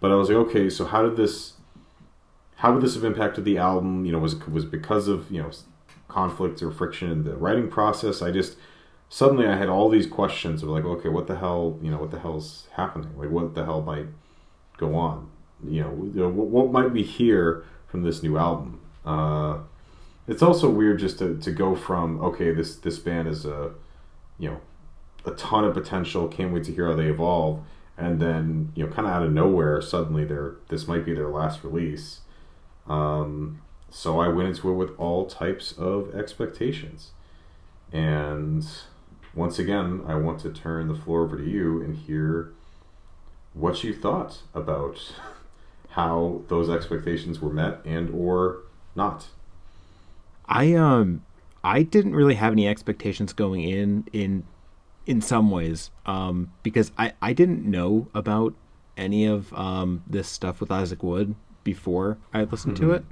But I was like, okay, so how did this, how would this have impacted the album? You know, was it was because of, you know, conflict or friction in the writing process? I just, suddenly I had all these questions of like, okay, what the hell, you know, what the hell's happening? Like, what the hell might go on? You know, what might we hear from this new album? Uh, it's also weird just to, to go from, okay, this, this band is a, you know, a ton of potential, can't wait to hear how they evolve. And then, you know, kind of out of nowhere, suddenly they're, this might be their last release. Um, so I went into it with all types of expectations. And once again, I want to turn the floor over to you and hear what you thought about how those expectations were met and or not. I um I didn't really have any expectations going in in. In some ways, um, because I, I didn't know about any of um, this stuff with Isaac Wood before I listened mm-hmm. to it.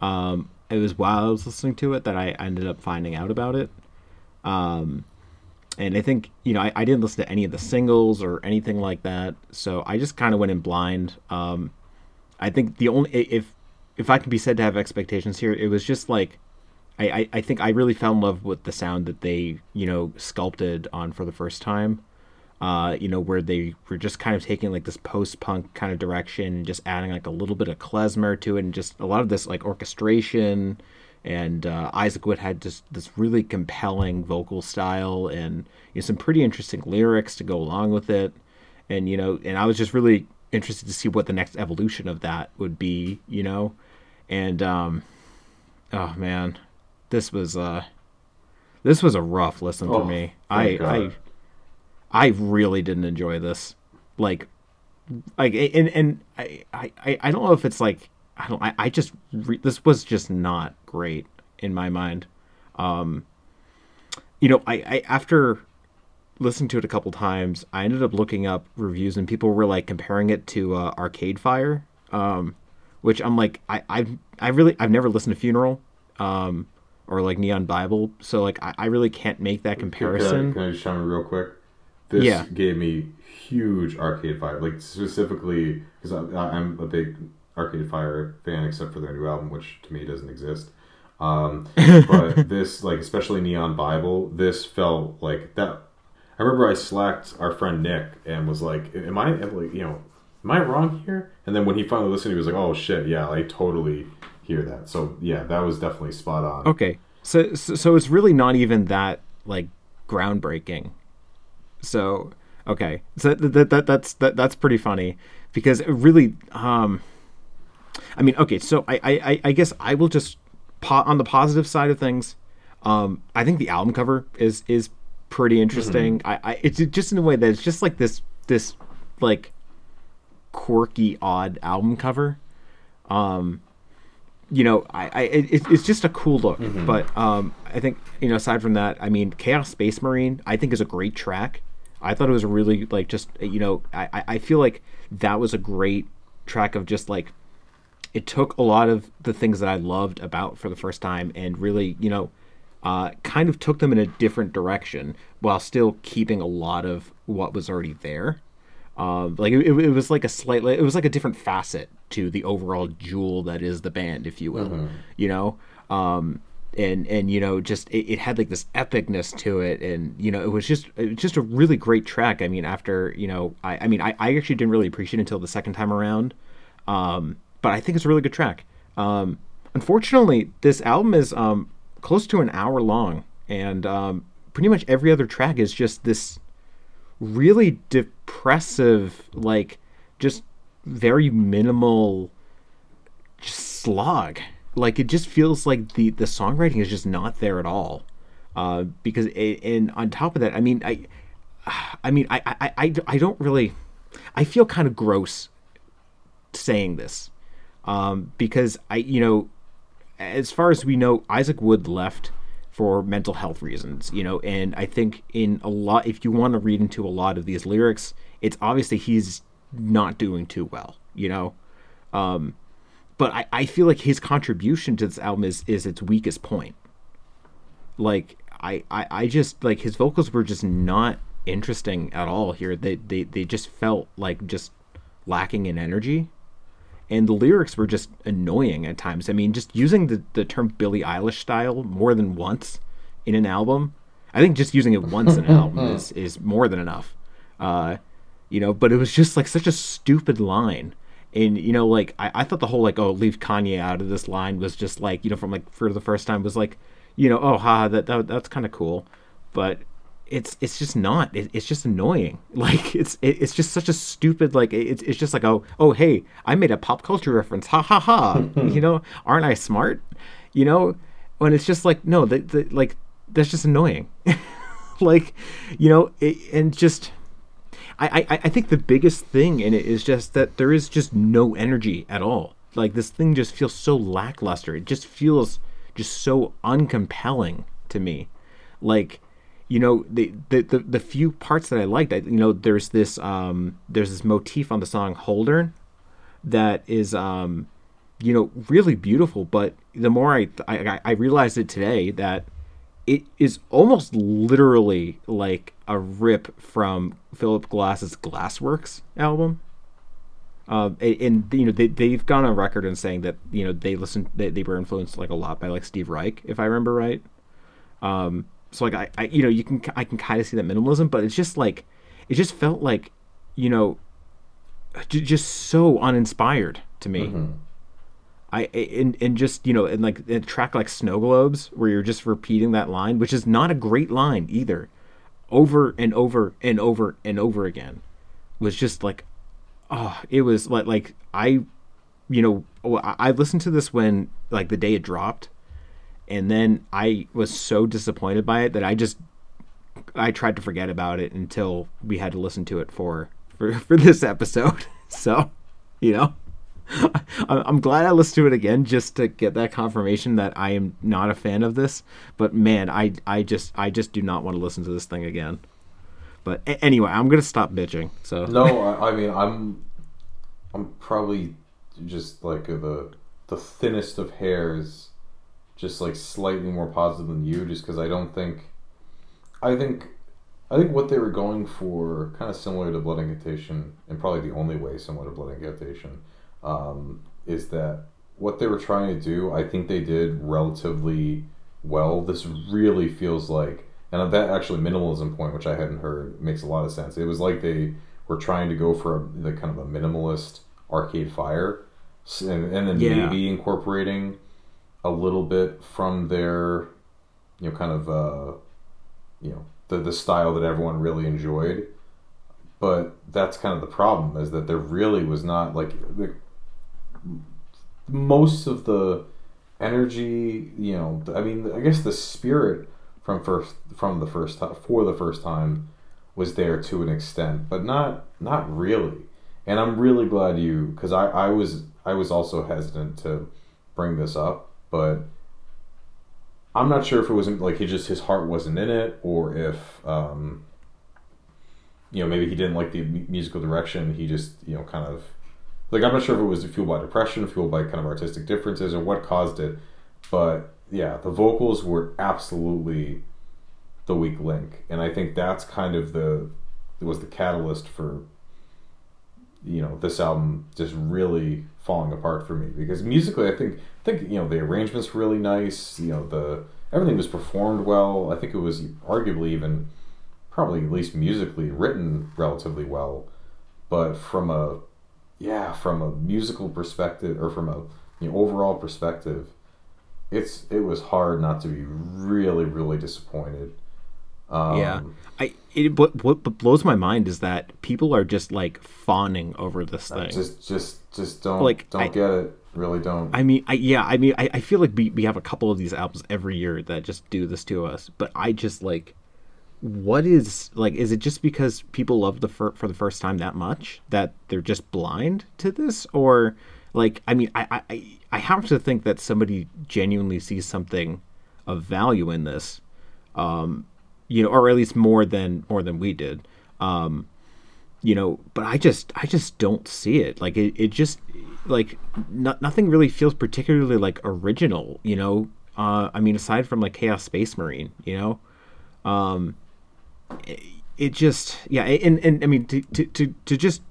Um, it was while I was listening to it that I ended up finding out about it. Um, and I think, you know, I, I didn't listen to any of the singles or anything like that. So I just kind of went in blind. Um, I think the only, if, if I can be said to have expectations here, it was just like, I, I, I think I really fell in love with the sound that they, you know, sculpted on for the first time. Uh, you know, where they were just kind of taking like this post-punk kind of direction and just adding like a little bit of klezmer to it, and just a lot of this like orchestration, and uh, Isaac Wood had just this really compelling vocal style, and you know, some pretty interesting lyrics to go along with it. And, you know, and I was just really interested to see what the next evolution of that would be, you know? And, um, oh man, this was, uh, this was a rough listen oh, for me. I, God. I, I really didn't enjoy this, like, like, and and I, I, I don't know if it's like I don't I, I just re- this was just not great in my mind. Um, you know, I, I after listening to it a couple times, I ended up looking up reviews, and people were like comparing it to uh, Arcade Fire, um, which I'm like I I've, I really I've never listened to Funeral, um, or like Neon Bible, so like I, I really can't make that comparison. Can I, can I just chime in real quick? This yeah. gave me huge Arcade Fire, like specifically because I'm, I'm a big Arcade Fire fan, except for their new album, which to me doesn't exist. Um, but this, like especially Neon Bible, this felt like that. I remember I slacked our friend Nick and was like, "Am I, am, like, you know, am I wrong here?" And then when he finally listened, he was like, "Oh shit, yeah, I totally hear that." So yeah, that was definitely spot on. Okay, so so, so it's really not even that like groundbreaking. So, okay. So that, that that's that, that's pretty funny because it really, um, I mean, okay. So I, I, I guess I will just pot on the positive side of things. Um, I think the album cover is, is pretty interesting. Mm-hmm. I, I, it's just in a way that it's just like this, this like quirky, odd album cover. Um, you know, I, I it, it's just a cool look, mm-hmm. but, um, I think, you know, aside from that, I mean, Chaos Space Marine, I think is a great track. I thought it was a really, like, just, you know, I, I feel like that was a great track of just, like, it took a lot of the things that I loved about for the first time and really, you know, uh, kind of took them in a different direction while still keeping a lot of what was already there. Um, like, it, it was like a slightly, it was like a different facet to the overall jewel that is the band, if you will, mm-hmm. you know? Um, and and you know just it, it had like this epicness to it, and you know it was just it was just a really great track. I mean, after you know I, I mean I, I actually didn't really appreciate it until the second time around, um, but I think it's a really good track. Um, unfortunately, this album is um, close to an hour long, and um, pretty much every other track is just this really depressive, like just very minimal just slog. Like, it just feels like the, the songwriting is just not there at all. Uh, because, it, and on top of that, I mean, I, I mean, I, I, I, I don't really, I feel kind of gross saying this. Um, because I, you know, as far as we know, Isaac Wood left for mental health reasons, you know, and I think in a lot, if you want to read into a lot of these lyrics, it's obvious that he's not doing too well, you know? Um, But I, I feel like his contribution to this album is, is its weakest point. Like, I, I, I just, like, his vocals were just not interesting at all here. They, they they just felt, like, just lacking in energy. And the lyrics were just annoying at times. I mean, just using the, the term Billie Eilish style more than once in an album, I think just using it once in an album is, is more than enough. Uh, you know, but it was just, like, such a stupid line. And, you know, like, I, I thought the whole, like, oh, leave Kanye out of this line was just, like, you know, from, like, for the first time was, like, you know, oh, ha, that, that that's kind of cool. But it's it's just not. It, it's just annoying. Like, it's it, it's just such a stupid, like, it, it's just like, oh, oh, hey, I made a pop culture reference. Ha, ha, ha. You know, aren't I smart? You know? And it's just, like, no, the, the, like, that's just annoying. Like, you know, it, and just... I, I, I think the biggest thing in it is just that there is just no energy at all. Like, this thing just feels so lackluster. It just feels just so uncompelling to me. Like, you know, the the, the, the few parts that I liked, I, you know, there's this um, there's this motif on the song Holdern that is um, you know, really beautiful. But the more I, I, I realized it today that it is almost literally like a rip from Philip Glass's Glassworks album. Uh, and, and, you know, they, they've gone on record and saying that, you know, they listened, they, they were influenced like a lot by like Steve Reich, if I remember right. Um, so like, I, I, you know, you can, I can kind of see that minimalism, but it's just like, it just felt like, you know, j- just so uninspired to me. Mm-hmm. I, and, and just, you know, and like a track like Snow Globes, where you're just repeating that line, which is not a great line either, over and over and over and over again, was just like, oh, it was like, like I, you know, I listened to this when like the day it dropped, and then I was so disappointed by it that I just, I tried to forget about it until we had to listen to it for, for, for this episode. So, you know, I'm glad I listened to it again just to get that confirmation that I am not a fan of this, but man, I, I just, I just do not want to listen to this thing again. But anyway, I'm gonna stop bitching. So no, I, I mean I'm, I'm probably just like the the thinnest of hairs, just like slightly more positive than you, just because I don't think, I think, I think what they were going for, kind of similar to Blood Incantation, and probably the only way similar to Blood Incantation, um, is that what they were trying to do, I think they did relatively well. This really feels like. And that actually minimalism point, which I hadn't heard, makes a lot of sense. It was like they were trying to go for a, the kind of a minimalist Arcade Fire, and, and then yeah. maybe incorporating a little bit from their, you know, kind of, uh, you know, the the style that everyone really enjoyed. But that's kind of the problem, is that there really was not like the, most of the energy. You know, I mean, I guess the spirit. From first, from the first time, for the first time, was there to an extent, but not, not really. And I'm really glad you, because I, I was, I was also hesitant to bring this up, but I'm not sure if it wasn't like he just his heart wasn't in it, or if, um, you know, maybe he didn't like the musical direction. He just, you know, kind of like I'm not sure if it was fueled by depression, fueled by kind of artistic differences, or what caused it, but. Yeah, the vocals were absolutely the weak link, and I think that's kind of the it was the catalyst for, you know, this album just really falling apart for me, because musically I think I think you know the arrangements were really nice, you know, the everything was performed well. I think it was arguably even probably at least musically written relatively well, but from a yeah, from a musical perspective or from a you know, overall perspective, It's it was hard not to be really really disappointed. Um, yeah, I it what what blows my mind is that people are just like fawning over this thing. Just just just don't like, don't I, get it. Really don't. I mean, I yeah, I mean, I, I feel like we we have a couple of these albums every year that just do this to us. But I just like, what is like? Is it just because people love the fir- for the first time that much that they're just blind to this, or? Like, I mean, I, I I have to think that somebody genuinely sees something of value in this, um, you know, or at least more than more than we did, um, you know. But I just I just don't see it. Like it, it just like no, nothing really feels particularly like original, you know. Uh, I mean, aside from like Chaos Space Marine, you know, um, it, it just yeah. And and I mean to to to, to just.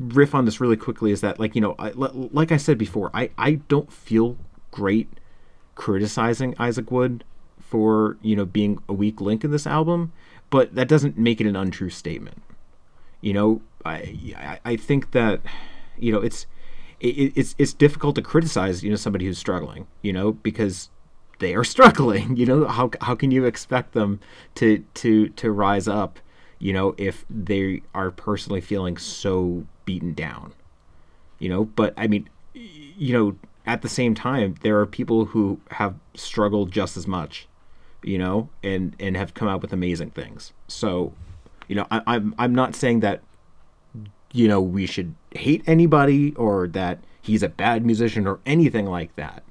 riff on this really quickly is that like you know I, l- like I said before I, I don't feel great criticizing Isaac Wood for you know being a weak link in this album, but that doesn't make it an untrue statement. you know I I, I think that you know it's it, it's it's difficult to criticize you know somebody who's struggling you know because they are struggling. you know how how can you expect them to to to rise up you know if they are personally feeling so beaten down, you know, but I mean, you know, at the same time, there are people who have struggled just as much, you know, and, and have come out with amazing things. So, you know, I, I'm, I'm not saying that, you know, we should hate anybody or that he's a bad musician or anything like that.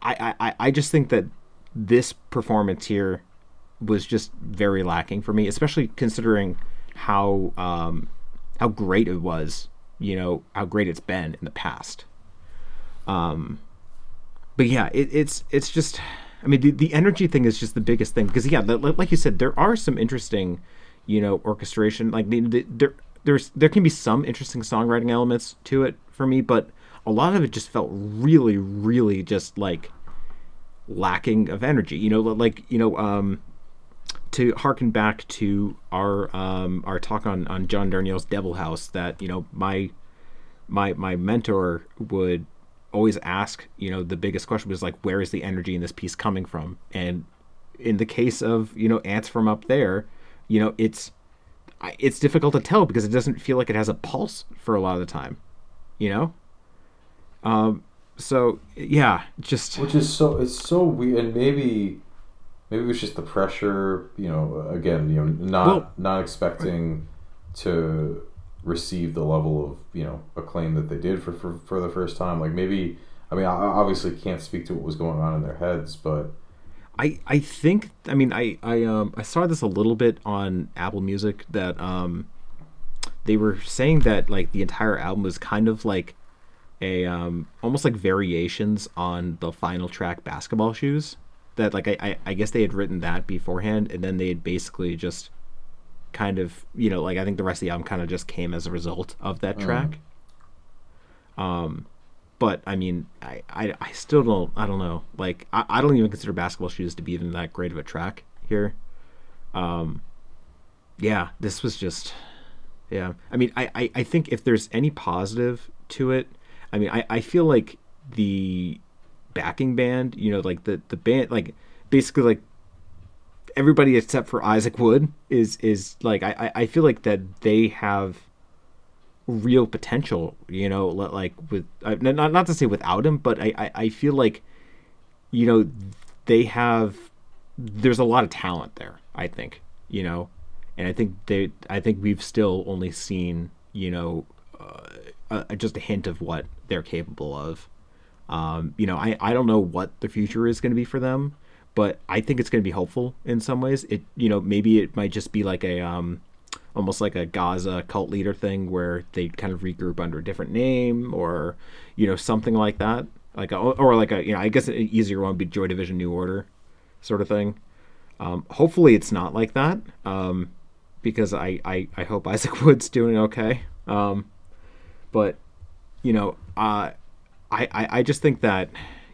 I, I, I just think that this performance here was just very lacking for me, especially considering how, um, how great it was, you know, how great it's been in the past. Um, but yeah, it, it's it's just, I mean, the, the energy thing is just the biggest thing, because yeah, the, like you said, there are some interesting, you know, orchestration, like the, the, there there's there can be some interesting songwriting elements to it for me, but a lot of it just felt really, really just like lacking of energy. You know, like, you know, um, to harken back to our um, our talk on, on John Darnielle's Devil House, that, you know, my my my mentor would always ask, you know, the biggest question was like, where is the energy in this piece coming from? And in the case of, you know, Ants From Up There, you know, it's it's difficult to tell because it doesn't feel like it has a pulse for a lot of the time, you know? Um, so yeah, just, which is so, it's so weird. And maybe, maybe it was just the pressure, you know, again, you know, not, well, not expecting to receive the level of, you know, acclaim that they did for, for, for the first time. Like maybe, I mean, I obviously can't speak to what was going on in their heads, but I, I think, I mean, I, I, um, I saw this a little bit on Apple Music that, um, they were saying that like the entire album was kind of like a um almost like variations on the final track Basketball Shoes, that like I, I I guess they had written that beforehand, and then they had basically just kind of, you know, like I think the rest of the album kind of just came as a result of that track. Mm. Um but I mean I, I I still don't I don't know like I, I don't even consider Basketball Shoes to be even that great of a track here. Um yeah, this was just yeah I mean I I, I think if there's any positive to it, I mean, I, I feel like the backing band, you know, like the, the band, like basically like everybody except for Isaac Wood is, is like, I, I feel like that they have real potential, you know, like with, not not to say without him, but I, I, I feel like, you know, they have, there's a lot of talent there, I think, you know, and I think they, I think we've still only seen, you know, uh, Uh, just a hint of what they're capable of. Um, you know, I, I don't know what the future is going to be for them, but I think it's going to be helpful in some ways. It, you know, maybe it might just be like a, um, almost like a Gaza cult leader thing where they kind of regroup under a different name or, you know, something like that. Like, a, or like a, you know, I guess an easier one would be Joy Division New Order sort of thing. Um, hopefully it's not like that. Um, because I, I, I hope Isaac Wood's doing okay. Um, But, you know, uh, I, I, I just think that,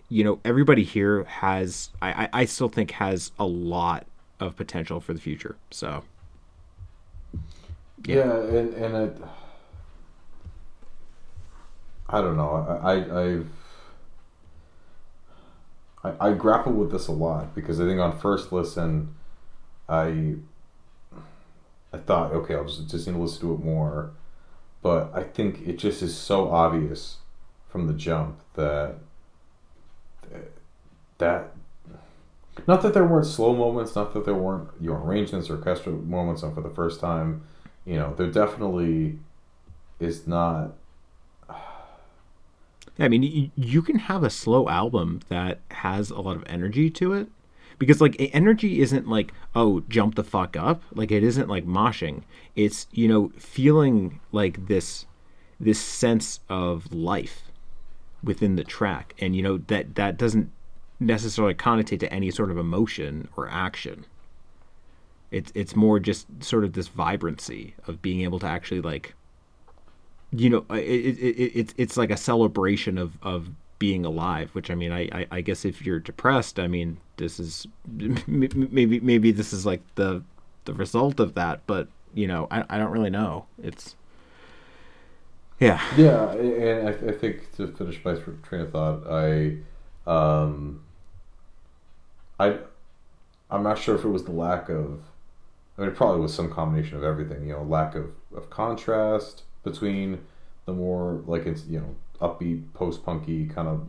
you know, everybody here has, I, I still think has a lot of potential for the future. So, yeah. yeah and, and I, I don't know. I, I, I, I grapple with this a lot because I think on first listen, I, I thought, okay, I'll just, just need to listen to it more. But I think it just is so obvious from the jump that that not that there weren't slow moments, not that there weren't you know, arrangements or orchestral moments on for the first time, you know, there definitely is not. I mean, you can have a slow album that has a lot of energy to it. Because, like, energy isn't, like, oh, jump the fuck up. Like, it isn't, like, moshing. It's, you know, feeling, like, this this sense of life within the track. And, you know, that, that doesn't necessarily connotate to any sort of emotion or action. It's, it's more just sort of this vibrancy of being able to actually, like, you know, it, it, it, it, it's like a celebration of, of being alive, which, I mean, I, I, I guess if you're depressed, I mean... This is maybe maybe this is like the the result of that, but you know I I don't really know. It's yeah yeah, and I, I think to finish my train of thought, I um I I'm not sure if it was the lack of, I mean it probably was some combination of everything, you know, lack of of contrast between the more like it's you know upbeat post-punky kind of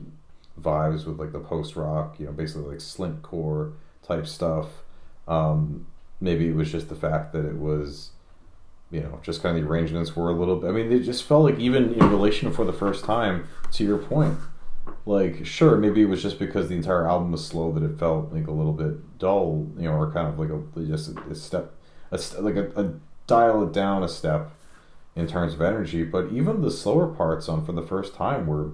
vibes with like the post rock, you know, basically like slint core type stuff. Um, maybe it was just the fact that it was, you know, just kind of the arrangements were a little bit. I mean, it just felt like even in relation for the first time, to your point, like sure, maybe it was just because the entire album was slow that it felt like a little bit dull, you know, or kind of like a just a, a step, a st- like a, a dial it down a step in terms of energy. But even the slower parts on for the first time were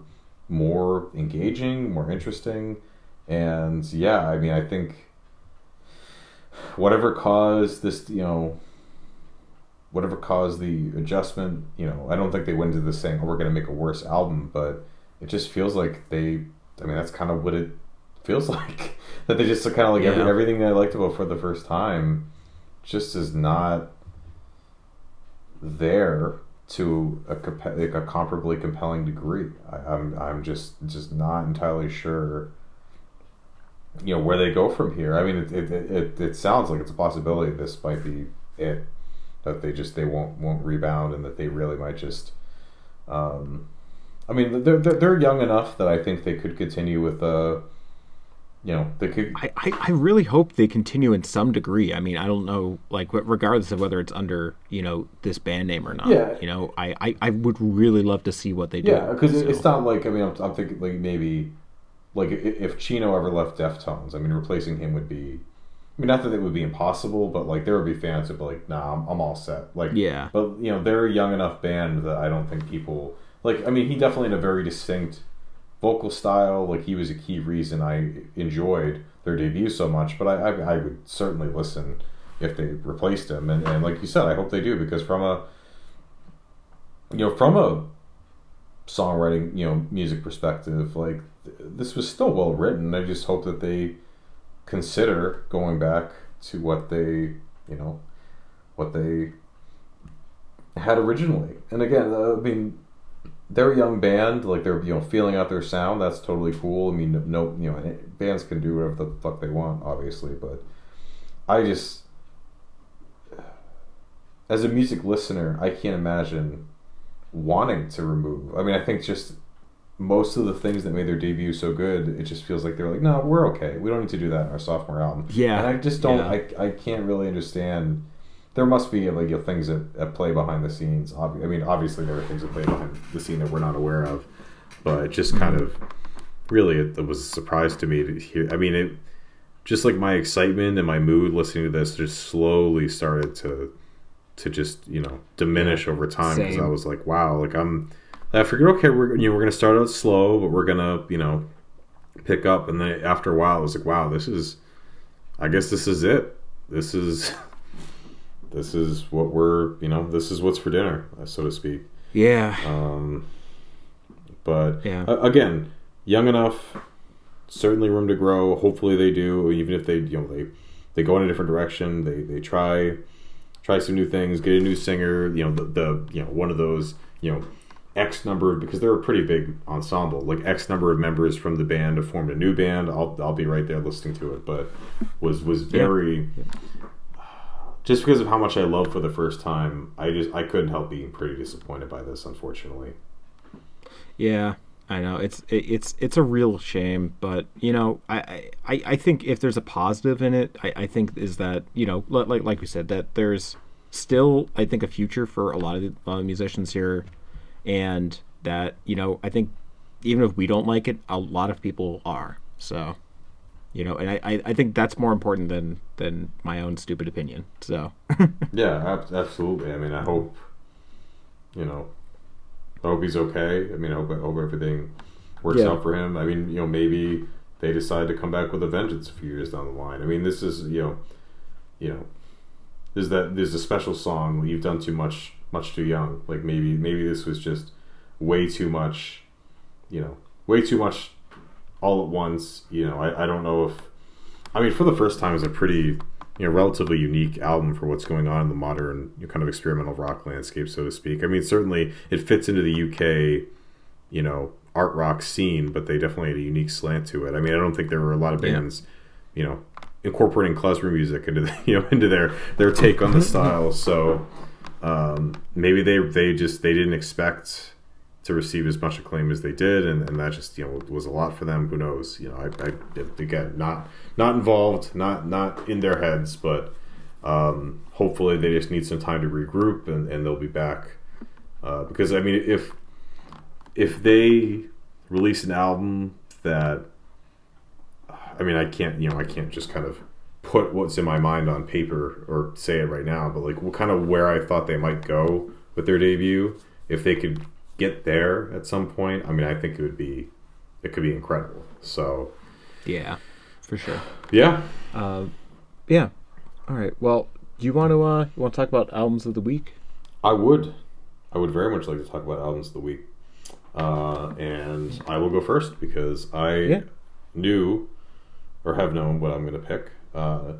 more engaging, more interesting. And yeah, I mean, I think whatever caused this, you know, whatever caused the adjustment, you know, I don't think they went into this saying, oh, we're going to make a worse album, but it just feels like they, I mean, that's kind of what it feels like, that they just kind of like yeah. every, everything I liked about For the First Time just is not there to a, like a comparably compelling degree. I, I'm I'm just just not entirely sure, you know, where they go from here. I mean, it it, it it sounds like it's a possibility this might be it, that they just they won't won't rebound, and that they really might just. Um, I mean, they're they're young enough that I think they could continue with a. Uh, You know, they could... I, I, I really hope they continue in some degree. I mean, I don't know, like, regardless of whether it's under, you know, this band name or not. Yeah. You know, I, I, I would really love to see what they do. Yeah, because so. It's not like, I mean, I'm, I'm thinking, like, maybe, like, if Chino ever left Deftones, I mean, replacing him would be, I mean, not that it would be impossible, but, like, there would be fans who'd be like, nah, I'm, I'm all set. Like, yeah. But, you know, they're a young enough band that I don't think people, like, I mean, he definitely had a very distinct vocal style. Like, he was a key reason I enjoyed their debut so much, but I, I, I would certainly listen if they replaced him, and, and like you said, I hope they do, because from a, you know, from a songwriting, you know, music perspective, like, th- this was still well written. I just hope that they consider going back to what they, you know, what they had originally. And again, I mean, they're a young band, like, they're, you know, feeling out their sound. That's totally cool. I mean, no, you know, bands can do whatever the fuck they want, obviously, but I just, as a music listener, I can't imagine wanting to remove. I mean, I think just most of the things that made their debut so good, it just feels like they're like, no, we're okay. We don't need to do that in our sophomore album. Yeah. And I just don't, yeah. I, I can't really understand. There must be, like, you know, things at, at play behind the scenes. Ob- I mean, obviously there are things at play behind the scene that we're not aware of, but just kind of, really, it, it was a surprise to me to hear. I mean, it just, like, my excitement and my mood listening to this just slowly started to, to just, you know, diminish over time, because I was like, wow, like, I'm, I figured, okay, we're you know we're gonna start out slow, but we're gonna, you know, pick up, and then after a while, I was like, wow, this is, I guess this is it. This is. This is what we're, you know, this is what's for dinner, so to speak. Yeah. Um, but, yeah. Uh, again, young enough, certainly room to grow. Hopefully they do, even if they, you know, they, they go in a different direction. They they try try some new things, get a new singer, you know, the, the you know, one of those, you know, X number of, because they're a pretty big ensemble, like X number of members from the band have formed a new band. I'll I'll be right there listening to it, but was, was very... Yeah. Yeah. Just because of how much I love For the First Time, I just I couldn't help being pretty disappointed by this, unfortunately. Yeah, I know it's it, it's it's a real shame, but you know I, I, I think if there's a positive in it, I, I think is that you know like like we said, that there's still I think a future for a lot of the, a lot of musicians here, and that you know I think even if we don't like it, a lot of people are so. You know, and I, I think that's more important than, than my own stupid opinion. So, yeah, absolutely. I mean, I hope, you know, I hope he's okay. I mean, I hope, I hope everything works yeah. out for him. I mean, you know, maybe they decide to come back with a vengeance a few years down the line. I mean, this is, you know, you know, there's that there's a special song, You've Done Too Much, Much Too Young. Like maybe maybe this was just way too much, you know, way too much. All at once, you know, I, I don't know if... I mean, For the First Time is a pretty, you know, relatively unique album for what's going on in the modern, you know, kind of experimental rock landscape, so to speak. I mean, certainly it fits into the U K, you know, art rock scene, but they definitely had a unique slant to it. I mean, I don't think there were a lot of bands, yeah. you know, incorporating klezmer music into the, you know, into their, their take on the style. So um, maybe they they just, they didn't expect... to receive as much acclaim as they did, and, and that just you know was a lot for them. Who knows? You know, I, I again not not involved, not not in their heads, but um, hopefully they just need some time to regroup, and, and they'll be back. Uh, because I mean, if if they release an album that, I mean, I can't you know I can't just kind of put what's in my mind on paper or say it right now, but like what kind of where I thought they might go with their debut, if they could. Get there at some point. I mean, I think it would be it could be incredible. So, yeah, for sure. Yeah. Uh, yeah. All right. Well, do you want to uh, you want to talk about albums of the week? I would. I would very much like to talk about albums of the week. Uh, and I will go first because I yeah. knew or have known what I'm going to pick. Uh,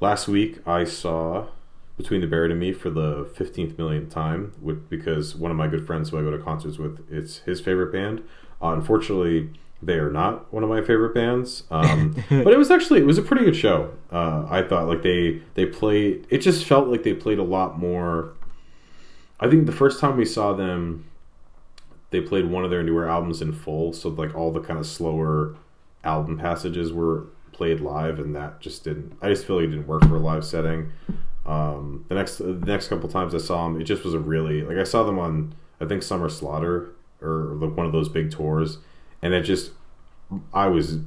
last week I saw Between the Buried and Me for the fifteenth millionth time with, because one of my good friends who I go to concerts with, it's his favorite band. Uh, unfortunately, they are not one of my favorite bands. Um, but it was actually, it was a pretty good show. Uh, I thought like they, they played, it just felt like they played a lot more. I think the first time we saw them, they played one of their newer albums in full, so like all the kind of slower album passages were played live, and that just didn't. I just feel like it didn't work for a live setting. Um, the next the next couple times I saw them, it just was a really like I saw them on I think Summer Slaughter or like one of those big tours, and it just I was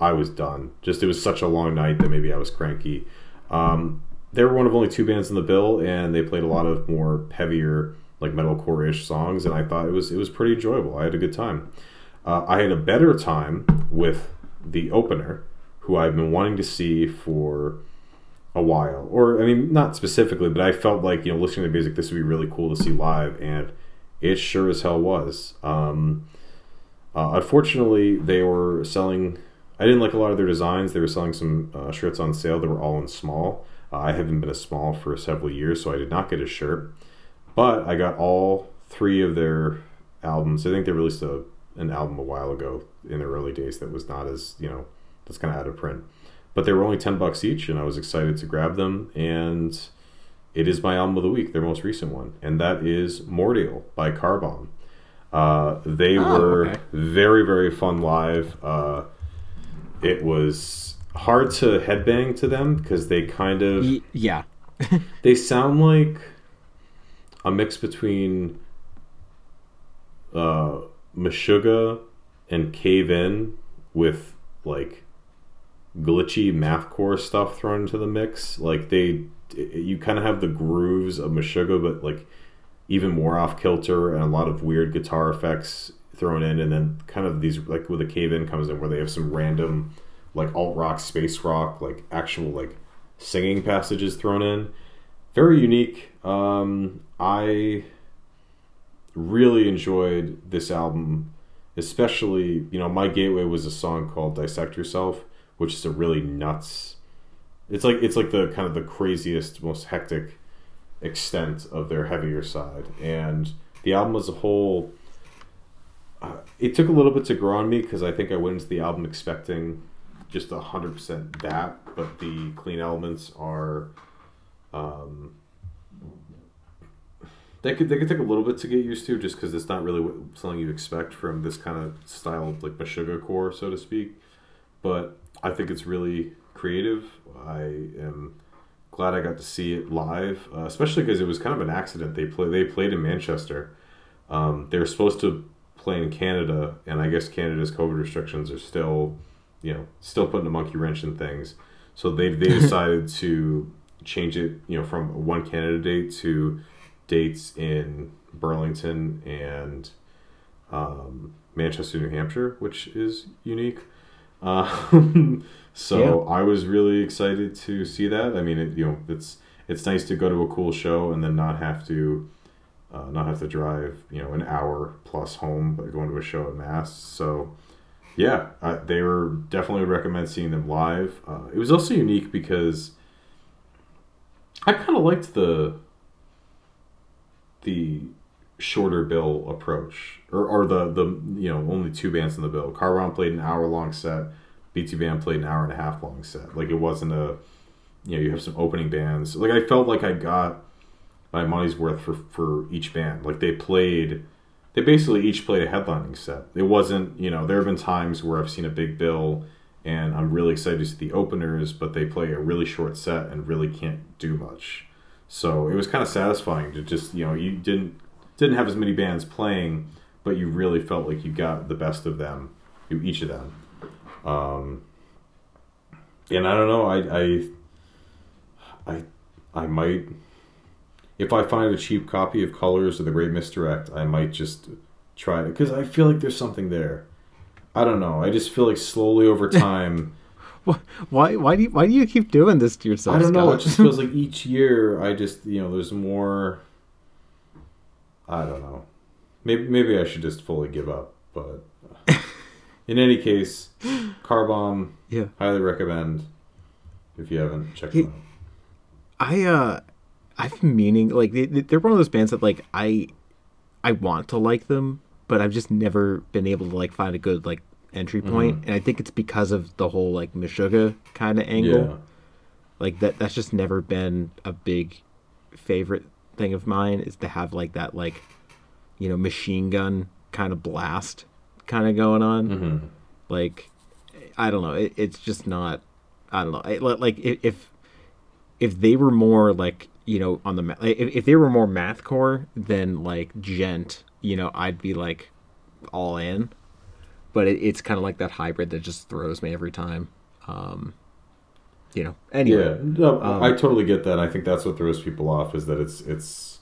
I was done. Just it was such a long night that maybe I was cranky. Um, they were one of only two bands in the bill, and they played a lot of more heavier, like metalcore-ish songs, and I thought it was it was pretty enjoyable. I had a good time. Uh, I had a better time with the opener, who I've been wanting to see for a while. Or, I mean, not specifically, but I felt like, you know, listening to the music, this would be really cool to see live, and it sure as hell was. Um, uh, unfortunately, they were selling... I didn't like a lot of their designs. They were selling some uh, shirts on sale that were all in small. Uh, I haven't been a small for several years, so I did not get a shirt. But I got all three of their albums. I think they released a, an album a while ago in their early days that was not as, you know, that's kind of out of print. But they were only ten bucks each, and I was excited to grab them. And it is my album of the week, their most recent one. And that is Mordial by Carbomb. Uh, they oh, were okay. very, very fun live. Uh, it was hard to headbang to them because they kind of... Y- yeah. They sound like... a mix between uh, Meshuggah and Cave In with like glitchy mathcore stuff thrown into the mix. Like they, you kind of have the grooves of Meshuggah, but like even more off kilter and a lot of weird guitar effects thrown in, and then kind of these like where the Cave In comes in, where they have some random like alt rock, space rock, like actual like singing passages thrown in. Very unique. Um, I really enjoyed this album, especially, you know, my gateway was a song called Dissect Yourself, which is a really nuts, it's like, it's like the kind of the craziest, most hectic extent of their heavier side. And the album as a whole, uh, it took a little bit to grow on me because I think I went into the album expecting just one hundred percent that, but the clean elements are... Um, they could they could take a little bit to get used to, just because it's not really what, something you expect from this kind of style of like Meshuggah core, so to speak. But I think it's really creative. I am glad I got to see it live, uh, especially because it was kind of an accident. They play they played in Manchester. Um, they were supposed to play in Canada, and I guess Canada's COVID restrictions are still, you know, still putting a monkey wrench in things. So they they decided to change it, you know, from one Canada date to dates in Burlington and um, Manchester, New Hampshire, which is unique. Uh, so yeah. I was really excited to see that. I mean, it, you know, it's it's nice to go to a cool show and then not have to uh, not have to drive, you know, an hour plus home by going to a show at Mass. So yeah, I, they were definitely recommend seeing them live. Uh, it was also unique because I kind of liked the the shorter bill approach, or, or the, the you know only two bands in the bill. Carbomb played an hour long set, B T Band played an hour and a half long set. Like it wasn't a you know you have some opening bands. Like I felt like I got my money's worth for, for each band. Like they played, they basically each played a headlining set. It wasn't you know there have been times where I've seen a big bill and I'm really excited to see the openers, but they play a really short set and really can't do much. So it was kind of satisfying to just, you know, you didn't didn't have as many bands playing, but you really felt like you got the best of them, each of them. Um, and I don't know, I, I, I, I might, if I find a cheap copy of Colors or The Great Misdirect, I might just try it because I feel like there's something there. I don't know. I just feel like slowly over time. Why? Why do you? Why do you keep doing this to yourself? I don't know. Scott? It just feels like each year, I just you know, there's more. I don't know. Maybe maybe I should just fully give up. But in any case, Carbomb. Yeah. Highly recommend if you haven't checked it, them out. I uh, I've been meaning like they, they're one of those bands that like I, I want to like them, but I've just never been able to like find a good like. entry point, mm-hmm. and I think it's because of the whole like Meshuggah kind of angle. Yeah. Like that, that's just never been a big favorite thing of mine. Is to have like that, like you know, machine gun kind of blast kind of going on. Mm-hmm. Like I don't know, it, it's just not. I don't know. It, like if if they were more like you know on the if if they were more mathcore than like gent, you know, I'd be like all in. But it, it's kind of like that hybrid that just throws me every time. Um, you know, anyway. Yeah, no, um, I totally get that. I think that's what throws people off is that it's, it's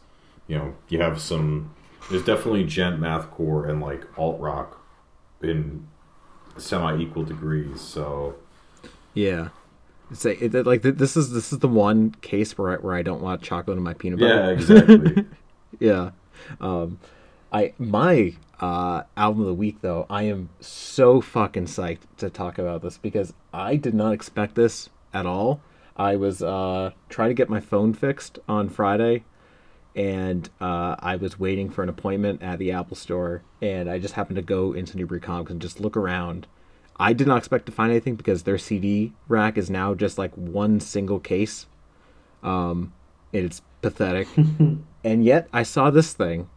you know, you have some... There's definitely gent mathcore and, like, alt-rock in semi-equal degrees, so... Yeah. Say it, like, this is this is the one case where I, where I don't want chocolate in my peanut butter. Yeah, exactly. yeah. Um, I... My... Uh, album of the week, though, I am so fucking psyched to talk about this because I did not expect this at all. I was uh, trying to get my phone fixed on Friday, and uh, I was waiting for an appointment at the Apple Store, and I just happened to go into Newbury Comics and just look around. I did not expect to find anything because their C D rack is now just like one single case. Um, and it's pathetic. And yet, I saw this thing.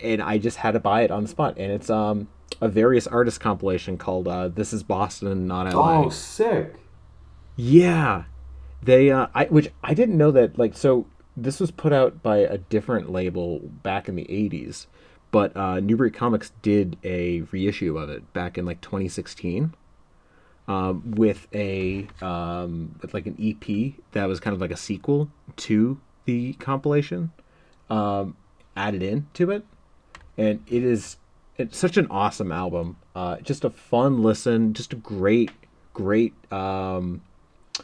And I just had to buy it on the spot. And it's um, a various artist compilation called uh, This is Boston, Not L A. Oh, sick. Yeah. They, uh, I which I didn't know that, like, so this was put out by a different label back in the eighties. But uh, Newbury Comics did a reissue of it back in, like, twenty sixteen um, with a, um, with, like, an E P that was kind of like a sequel to the compilation um, added into it. And it is it's such an awesome album. Uh, just a fun listen. Just a great, great um,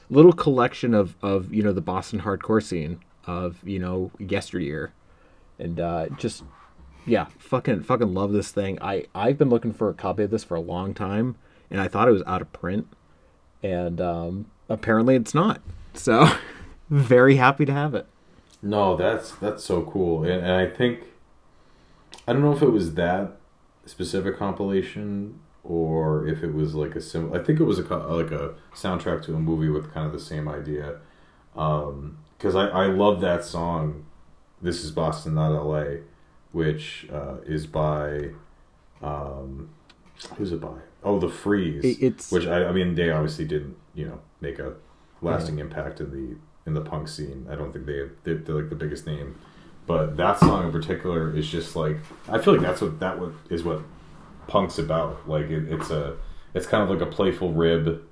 little collection of, of, you know, the Boston hardcore scene of, you know, yesteryear. And uh, just, yeah, fucking fucking love this thing. I, I've been looking for a copy of this for a long time, and I thought it was out of print. And um, apparently it's not. So very happy to have it. No, that's, that's so cool. And, and I think... I don't know if it was that specific compilation or if it was like a sim. I think it was a like a soundtrack to a movie with kind of the same idea. Um, because I, I love that song, "This is Boston, Not L A," which uh, is by um, who's it by? Oh, The Freeze. It's which I, I mean they obviously didn't you know make a lasting yeah. impact in the in the punk scene. I don't think they they're, they're like the biggest name. But that song in particular is just like I feel like that's what that what is what punk's about. Like it, it's a it's kind of like a playful rib,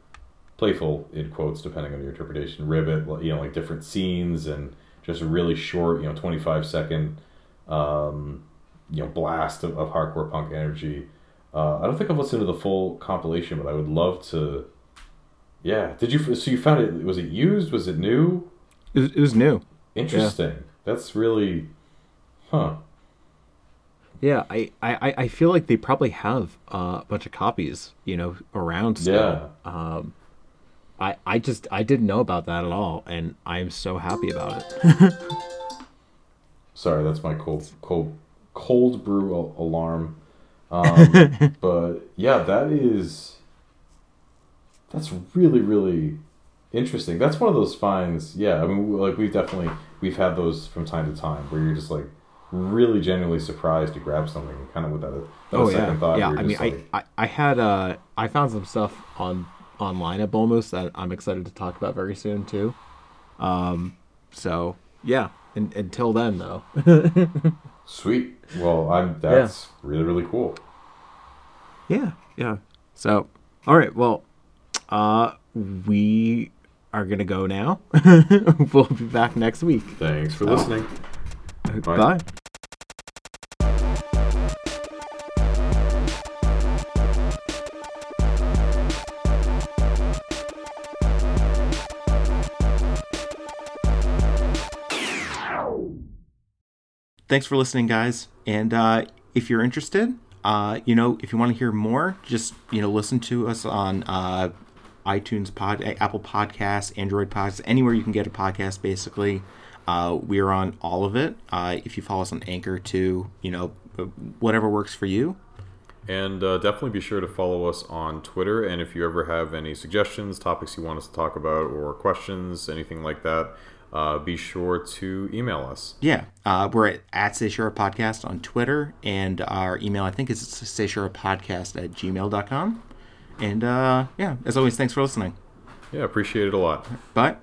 playful in quotes depending on your interpretation. Rib at you know like different scenes and just a really short you know twenty five second um, you know blast of, of hardcore punk energy. Uh, I don't think I've listened to the full compilation, but I would love to. Yeah, did you? So you found it? Was it used? Was it new? It was, it was new. Interesting. Yeah. That's really, huh? Yeah, I, I, I feel like they probably have uh, a bunch of copies, you know, around still. Yeah. Um, I, I just, I didn't know about that at all, and I'm so happy about it. Sorry, that's my cold, cold, cold brew alarm. Um, but yeah, that is, that's really, really interesting. That's one of those finds. Yeah, I mean, like we've definitely. We've had those from time to time where you're just like really genuinely surprised to grab something kind of without a, without oh, a second yeah. thought. Yeah, I mean, like... I, I, I had, uh, I found some stuff on online at Bulmus that I'm excited to talk about very soon too. Um, so yeah, in, until then though. Sweet. Well, I'm, that's yeah. really, really cool. Yeah. Yeah. So, all right. Well, uh, we are going to go now. We'll be back next week. Thanks for listening. Oh. Bye. Bye. Thanks for listening, guys. And uh, if you're interested, uh, you know, if you want to hear more, just, you know, listen to us on uh, iTunes, pod, Apple Podcasts, Android Podcasts, anywhere you can get a podcast, basically. Uh, we're on all of it. Uh, if you follow us on Anchor, too, you know, whatever works for you. And uh, definitely be sure to follow us on Twitter. And if you ever have any suggestions, topics you want us to talk about, or questions, anything like that, uh, be sure to email us. Yeah. Uh, we're at, at Sayshura Podcast on Twitter. And our email, I think, is sayshurapodcast at gmail dot com. And, uh, yeah, as always, thanks for listening. Yeah, appreciate it a lot. Bye.